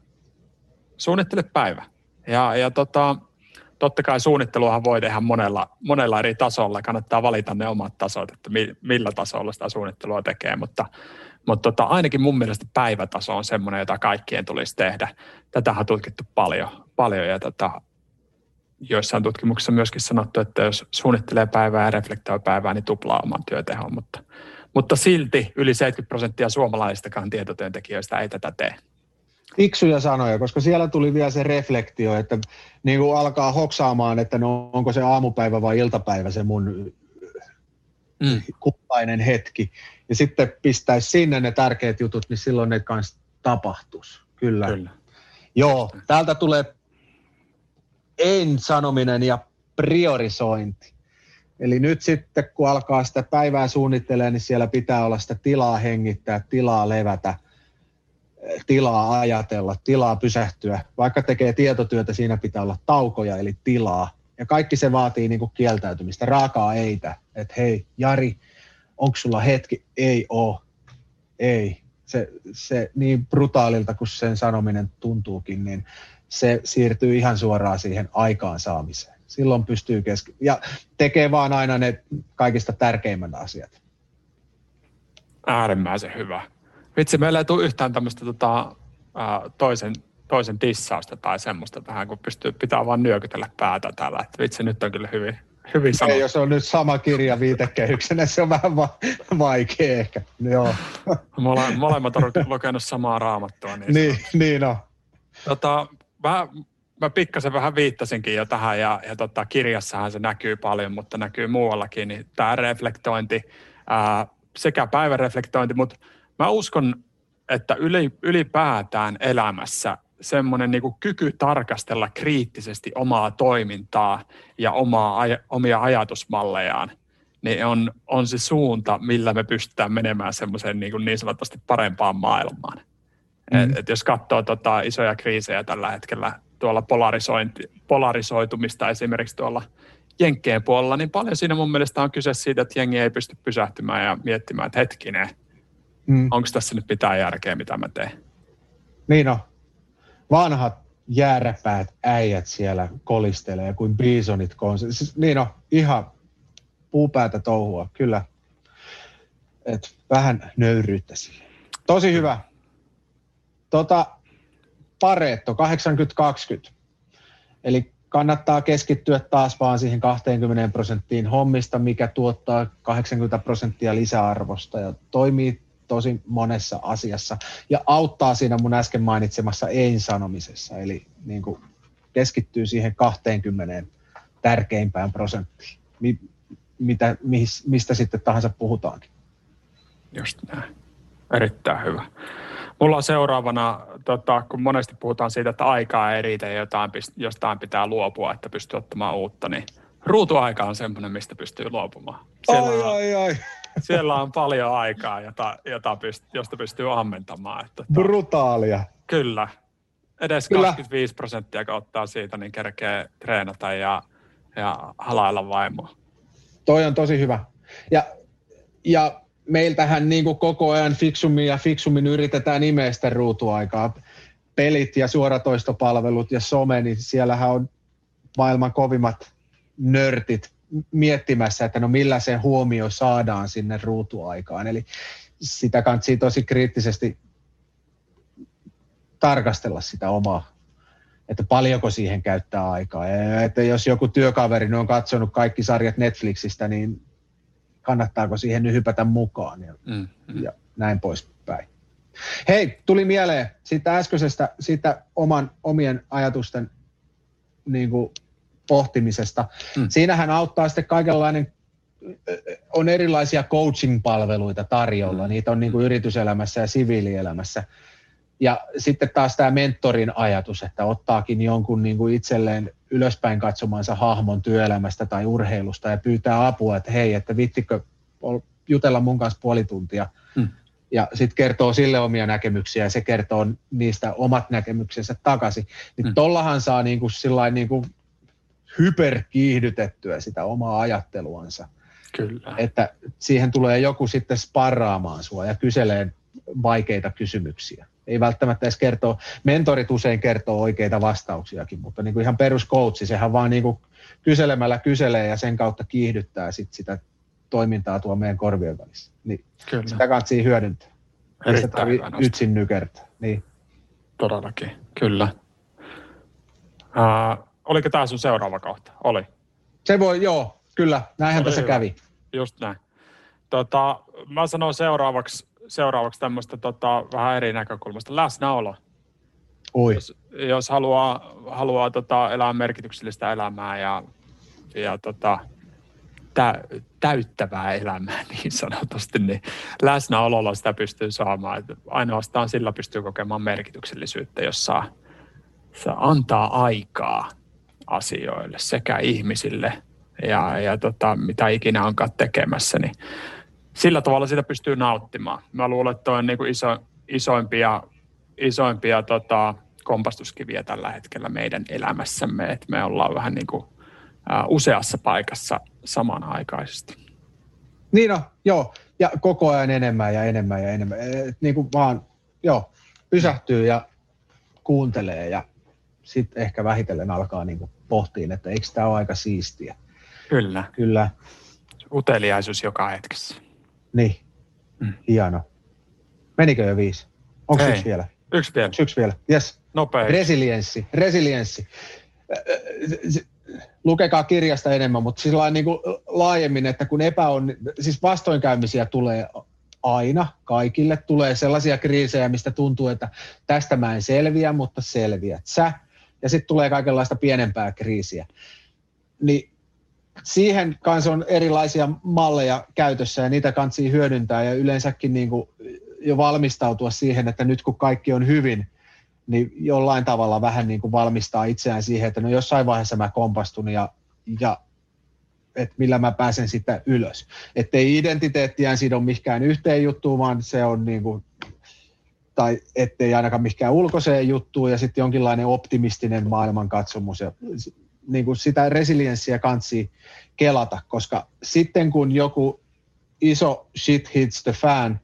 Suunnittele päivä. Ja totta kai suunnitteluahan voi tehdä monella eri tasolla. Kannattaa valita ne omat tasot, että millä tasolla sitä suunnittelua tekee, mutta ainakin mun mielestä päivätaso on semmoinen, jota kaikkien tulisi tehdä. Tätähän on tutkittu paljon ja joissain tutkimuksissa myöskin sanottu, että jos suunnittelee päivää ja reflektoi päivää, niin tuplaa oman työtehon. Mutta silti yli 70% suomalaisistakaan tietotyöntekijöistä ei tätä tee. Fiksuja sanoja, koska siellä tuli vielä se reflektio, että niin kuin alkaa hoksaamaan, että onko se aamupäivä vai iltapäivä se mun kultainen hetki. Ja sitten pistäisi sinne ne tärkeät jutut, niin silloin ne kanssa tapahtuisi. Kyllä. Joo, täältä tulee en-sanominen ja priorisointi. Eli nyt sitten, kun alkaa sitä päivää suunnittelemaan, niin siellä pitää olla sitä tilaa hengittää, tilaa levätä, tilaa ajatella, tilaa pysähtyä. Vaikka tekee tietotyötä, siinä pitää olla taukoja, eli tilaa. Ja kaikki se vaatii niin kuin kieltäytymistä, raakaa eitä. Että hei, Jari, onko sulla hetki? Ei oo. Ei. Se niin brutaalilta kuin sen sanominen tuntuukin, niin se siirtyy ihan suoraan siihen aikaansaamiseen. Silloin pystyy ja tekee vaan aina ne kaikista tärkeimmät asiat. Äärimmäisen hyvä. Vitsi, meillä ei tule yhtään tämmöistä toisen dissausta tai semmoista tähän, kun pitää vaan nyökytellä päätä täällä. Et vitsi, nyt on kyllä hyvin sanottu. Ei, jos on nyt sama kirja viitekehyksenä, se on vähän vaikea ehkä. Joo. Molemmat on lukenut samaa raamattua. Niin on. Mä pikkasen vähän viittasinkin jo tähän, ja kirjassahan se näkyy paljon, mutta näkyy muuallakin. Niin tämä reflektointi, sekä päivän reflektointi, mutta mä uskon, että ylipäätään elämässä semmoinen niin kuin kyky tarkastella kriittisesti omaa toimintaa ja omia ajatusmallejaan, niin on se suunta, millä me pystytään menemään semmoiseen niin sanotusti parempaan maailmaan. Et jos katsoo isoja kriisejä tällä hetkellä, tuolla polarisoitumista esimerkiksi tuolla Jenkkien puolella, niin paljon siinä mun mielestä on kyse siitä, että jengi ei pysty pysähtymään ja miettimään, että hetkinen, onko tässä nyt pitää järkeä, mitä mä teen? Niin on. Vanha jääräpäät äijät siellä kolistelee kuin bisonit konsertissa. Siis, niin on, ihan puupäätä touhua, kyllä. Et vähän nöyryyttä siihen. Tosi hyvä. Pareetto, 80-20. Eli kannattaa keskittyä taas vaan siihen 20% hommista, mikä tuottaa 80% lisäarvosta ja toimii tosi monessa asiassa ja auttaa siinä mun äsken mainitsemassa ei-sanomisessa. Eli niin kuin keskittyy siihen 20 tärkeimpään prosenttiin, mistä sitten tahansa puhutaankin. Just näin. Erittäin hyvä. Mulla on seuraavana, kun monesti puhutaan siitä, että aikaa ei riitä ja jostain pitää luopua, että pystyy ottamaan uutta, niin ruutuaika on semmoinen, mistä pystyy luopumaan. Siellä on paljon aikaa, josta pystyy ammentamaan. Brutaalia. Kyllä. Edes 25% kauttaa siitä, niin kerkee treenata ja halailla vaimoa. Toi on tosi hyvä. Ja meiltähän niin kuin koko ajan fiksummin yritetään imeä sitä ruutuaikaa. Pelit ja suoratoistopalvelut ja some, niin siellähän on maailman kovimmat nörtit miettimässä, että no millä se huomio saadaan sinne ruutuaikaan. Eli sitä kannattaa tosi kriittisesti tarkastella sitä omaa, että paljonko siihen käyttää aikaa. Ja että jos joku työkaveri on katsonut kaikki sarjat Netflixistä, niin kannattaako siihen nyt hypätä mukaan ja näin poispäin. Hei, tuli mieleen siitä äskeisestä, siitä omien ajatusten niin kuin pohtimisesta. Siinähän auttaa sitten kaikenlainen, on erilaisia coaching-palveluita tarjolla. Niitä on niin kuin yrityselämässä ja siviilielämässä. Ja sitten taas tämä mentorin ajatus, että ottaakin jonkun niin kuin itselleen ylöspäin katsomansa hahmon työelämästä tai urheilusta ja pyytää apua, että hei, että vittikö jutella mun kanssa puoli tuntia. Ja sitten kertoo sille omia näkemyksiä ja se kertoo niistä omat näkemyksensä takaisin. Niin tollahan saa niin kuin sillain niin kuin hyperkiihdytettyä sitä omaa ajatteluansa. Kyllä. Että siihen tulee joku sitten sparraamaan sua ja kyselee vaikeita kysymyksiä. Ei välttämättä edes kertoo, mentorit usein kertoo oikeita vastauksiakin, mutta niin kuin ihan peruscoachi, sehän vaan niin kuin kyselemällä kyselee ja sen kautta kiihdyttää sit sitä toimintaa tuo meidän korvien välissä. Niin sitä kannattaa hyödyntää. Sitä tarvitsee yksin nykertää. Niin. Todellakin, kyllä. Oliko tämä sun seuraava kohta? Oli. Se voi, joo, kyllä. Näinhän oli tässä hyvä. Kävi. Just näin. Mä sanon seuraavaksi tämmöistä vähän eri näkökulmasta. Läsnäolo. Jos haluaa elää merkityksellistä elämää ja täyttävää elämää niin sanotusti, niin läsnäololla sitä pystyy saamaan. Et ainoastaan sillä pystyy kokemaan merkityksellisyyttä, jos saa antaa aikaa asioille sekä ihmisille ja mitä ikinä onkaan tekemässä, niin sillä tavalla sitä pystyy nauttimaan. Mä luulen, että toi on niin kuin isoimpia kompastuskiviä tällä hetkellä meidän elämässämme, että me ollaan vähän niin kuin useassa paikassa samanaikaisesti. Niin on, joo. Ja koko ajan enemmän. Niin kuin vaan, joo, pysähtyy ja kuuntelee ja sitten ehkä vähitellen alkaa niin kuin pohtia, että eikö tämä ole aika siistiä. Kyllä. Uteliaisuus joka hetkessä. Niin, hieno. Menikö jo 5? Onko yksi vielä? Yksi vielä, yes. Nopea. Resilienssi. Lukekaa kirjasta enemmän, mutta sillä niin kuin laajemmin, että kun siis vastoinkäymisiä tulee aina, kaikille tulee sellaisia kriisejä, mistä tuntuu, että tästä mä en selviä, mutta selviät sä. Ja sitten tulee kaikenlaista pienempää kriisiä. Niin siihen kanssa on erilaisia malleja käytössä ja niitä kannattaa hyödyntää ja yleensäkin niin kuin jo valmistautua siihen, että nyt kun kaikki on hyvin, niin jollain tavalla vähän niin kuin valmistaa itseään siihen, että no jossain vaiheessa mä kompastun ja että millä mä pääsen sitä ylös. Että ei identiteettiään sido mihinkään yhteen juttuun, vaan se on niin kuin, tai ettei ainakaan mihinkään ulkoiseen juttuun ja sitten jonkinlainen optimistinen maailmankatsomus ja niin kuin sitä resilienssiä kansi kelata, koska sitten kun joku iso shit hits the fan,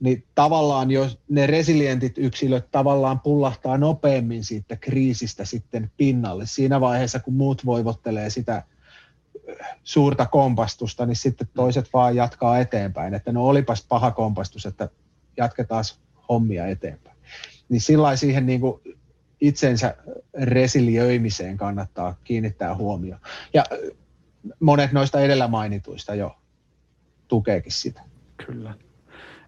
niin tavallaan jos ne resilientit yksilöt tavallaan pullahtaa nopeammin siitä kriisistä sitten pinnalle. Siinä vaiheessa, kun muut voivottelee sitä suurta kompastusta, niin sitten toiset vaan jatkaa eteenpäin, että no olipas paha kompastus, että jatketaan hommia eteenpäin. Niin sillain siihen niin kuin itsensä resiliöimiseen kannattaa kiinnittää huomioon. Ja monet noista edellä mainituista jo tukeekin sitä. Kyllä.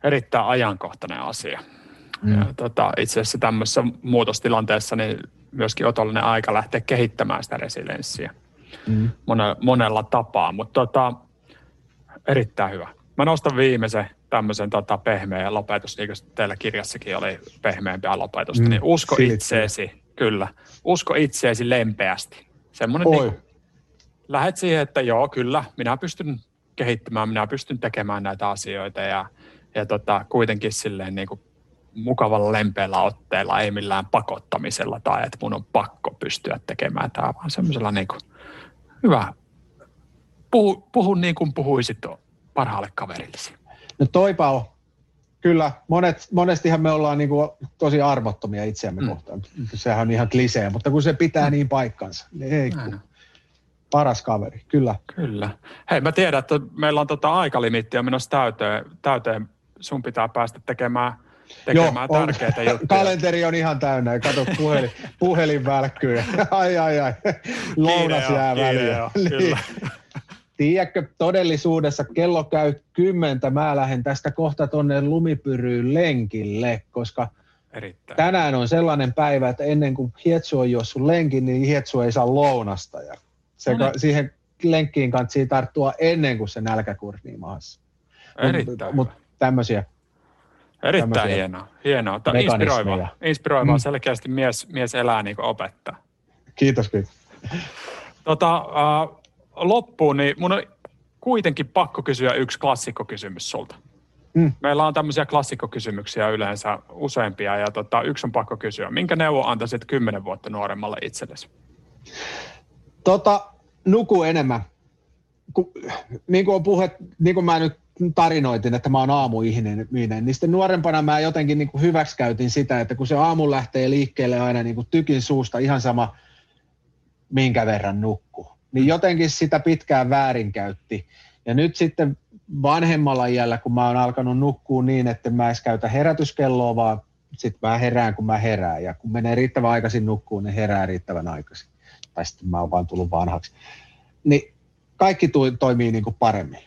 Erittäin ajankohtainen asia. Mm. Ja itse asiassa tämmöisessä muutostilanteessa niin myöskin otollinen aika lähteä kehittämään sitä resilienssiä monella tapaa, mutta erittäin hyvä. Mä nostan viimeisen tämmöisen pehmeän lopetus, niin kuin teillä kirjassakin oli pehmeämpää lopetusta, niin usko itseesi, kyllä, usko itseesi lempeästi. Semmoinen niin lähet siihen, että joo, kyllä, minä pystyn kehittämään, minä pystyn tekemään näitä asioita ja kuitenkin silleen niin kuin mukavalla lempeällä otteella, ei millään pakottamisella tai että mun on pakko pystyä tekemään tämä, vaan semmoisella niin kuin, hyvä, puhu niin kuin puhuisit parhaalle kaverillesi. No toipa on. Kyllä, monestihan me ollaan niin kuin tosi arvottomia itseämme kohtaan. Sehän on ihan klisee, mutta kun se pitää niin paikkansa, niin ei kun. Paras kaveri, kyllä. Kyllä. Hei, mä tiedän, että meillä on aikalimiittiä menossa täyteen. Sun pitää päästä tekemään joo, tärkeitä juttuja. Kalenteri on ihan täynnä, kato puhelin välkkyy. Ai. Lounas jää väliin. Tiedätkö, todellisuudessa kello käy 10, mä lähden tästä kohta tonne Lumipyryyn lenkille, koska erittäin. Tänään on sellainen päivä, että ennen kuin Hietsu on juossut lenkin, niin Hietsu ei saa lounasta. Ja siihen lenkkiin kantsii tarttua ennen kuin se nälkä kurni maassa. Erittäin. Mutta tämmöisiä. Erittäin hienoa. Tämä on inspiroivaa. Selkeästi mies elää niin kuin opettaa. Kiitos. Loppuun, niin mun on kuitenkin pakko kysyä yksi klassikkokysymys sulta. Meillä on tämmöisiä klassikkokysymyksiä yleensä useampia, ja yksi on pakko kysyä. Minkä neuvon antaisit 10 vuotta nuoremmalle itsellesi? Nuku enemmän. Niin kuin on puhe, niin kuin mä nyt tarinoitin, että mä oon aamuihminen, niin sitten nuorempana mä jotenkin niin kuin hyväksikäytin sitä, että kun se aamu lähtee liikkeelle aina niin kuin tykin suusta, ihan sama minkä verran nukkuu. Niin jotenkin sitä pitkään väärinkäytti. Ja nyt sitten vanhemmalla iällä, kun mä oon alkanut nukkua niin, että mä edes käytä herätyskelloa, vaan sitten mä herään, kun mä herään. Ja kun menee riittävän aikaisin nukkuun, niin herää riittävän aikaisin. Tai sitten mä oon vaan tullut vanhaksi. Niin kaikki toimii niin kuin paremmin.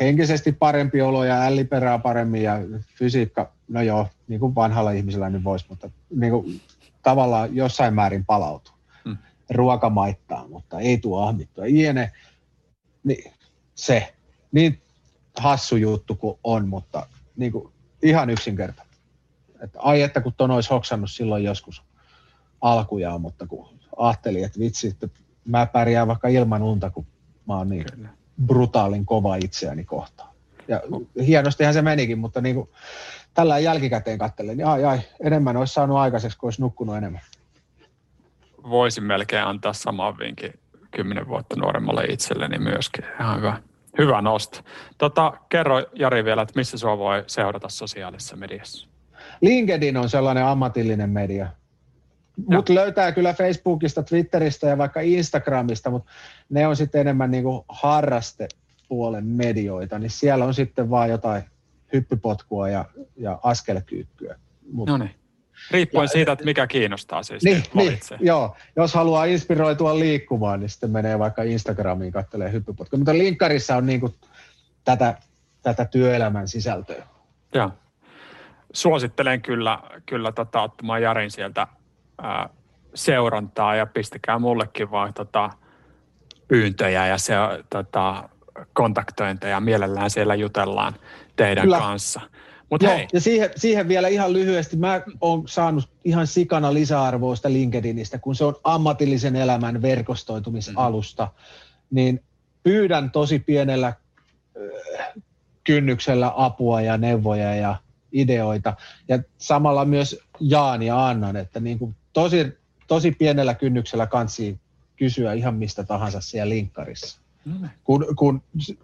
Henkisesti parempi olo ja älliperää paremmin ja fysiikka, no joo, niin kuin vanhalla ihmisellä nyt voisi, mutta niin kuin tavallaan jossain määrin palautuu. Ruoka maittaa, mutta ei tule ahmittua. Iene, niin se, niin hassu juttu kuin on, mutta niin kuin ihan yksinkertainen. Että kun ton olisi hoksannut silloin joskus alkujaan, mutta kun ajattelin, että vitsi, että mä pärjään vaikka ilman unta, kun mä oon niin brutaalin kova itseäni kohtaan. Ja hienostihan se menikin, mutta niin kuin tällä jälkikäteen katselen, niin enemmän olisi saanut aikaiseksi, kun olisi nukkunut enemmän. Voisin melkein antaa saman vinkin 10 vuotta nuoremmalle itselleni myöskin. Ihan hyvä nosto. Kerro Jari vielä, että missä sua voi seurata sosiaalisessa mediassa? LinkedIn on sellainen ammatillinen media. Mut löytää kyllä Facebookista, Twitteristä ja vaikka Instagramista, mutta ne on sitten enemmän niinku harrastepuolen medioita, niin siellä on sitten vaan jotain hyppypotkua ja askelkyykkyä. No niin. Riippuen siitä, että mikä kiinnostaa siis. Niin, joo. Jos haluaa inspiroitua liikkumaan, niin sitten menee vaikka Instagramiin katselee hyppypotkua. Mutta linkkarissa on niinku tätä työelämän sisältöä. Joo. Suosittelen kyllä ottamaan Jarin sieltä seurantaa ja pistäkää mullekin vaan pyyntöjä ja kontaktointeja. Mielellään siellä jutellaan teidän kanssa. Joo, ja siihen vielä ihan lyhyesti. Mä oon saanut ihan sikana lisäarvoa sitä LinkedInistä, kun se on ammatillisen elämän verkostoitumisalusta. Niin pyydän tosi pienellä kynnyksellä apua ja neuvoja ja ideoita. Ja samalla myös jaan ja annan, että niin kuin tosi, tosi pienellä kynnyksellä kansi kysyä ihan mistä tahansa siellä linkkarissa. Kun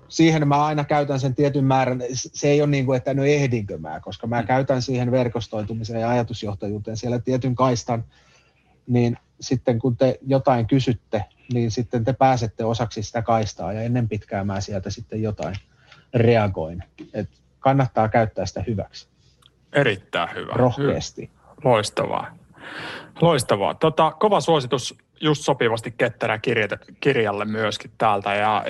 siihen mä aina käytän sen tietyn määrän, se ei ole niin kuin, että no ehdinkö mä, koska mä käytän siihen verkostoitumiseen ja ajatusjohtajuuteen siellä tietyn kaistan, niin sitten kun te jotain kysytte, niin sitten te pääsette osaksi sitä kaistaa ja ennen pitkään mä sieltä sitten jotain reagoin. Et kannattaa käyttää sitä hyväksi. Erittäin hyvä. Rohkeasti. Loistavaa. Loistavaa. Kova suositus. Just sopivasti ketterä kirjalle myöskin täältä ja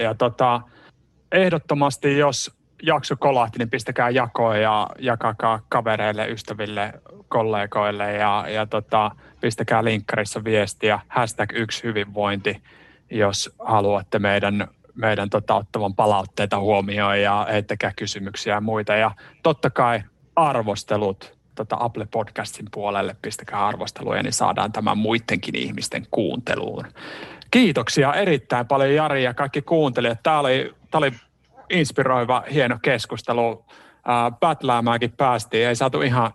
ehdottomasti jos jakso kolahti, niin pistäkää jakoon ja jakakaa kavereille, ystäville, kollegoille ja pistäkää linkkarissa viestiä #1hyvinvointi, jos haluatte meidän ottavan palautteita huomioon ja heittäkää kysymyksiä ja muita ja totta kai arvostelut. Apple Podcastin puolelle, pistäkää arvosteluja, niin saadaan tämän muidenkin ihmisten kuunteluun. Kiitoksia erittäin paljon Jari ja kaikki kuuntelijat. Tämä oli inspiroiva, hieno keskustelu. Pätläämäänkin päästiin. Ei saatu ihan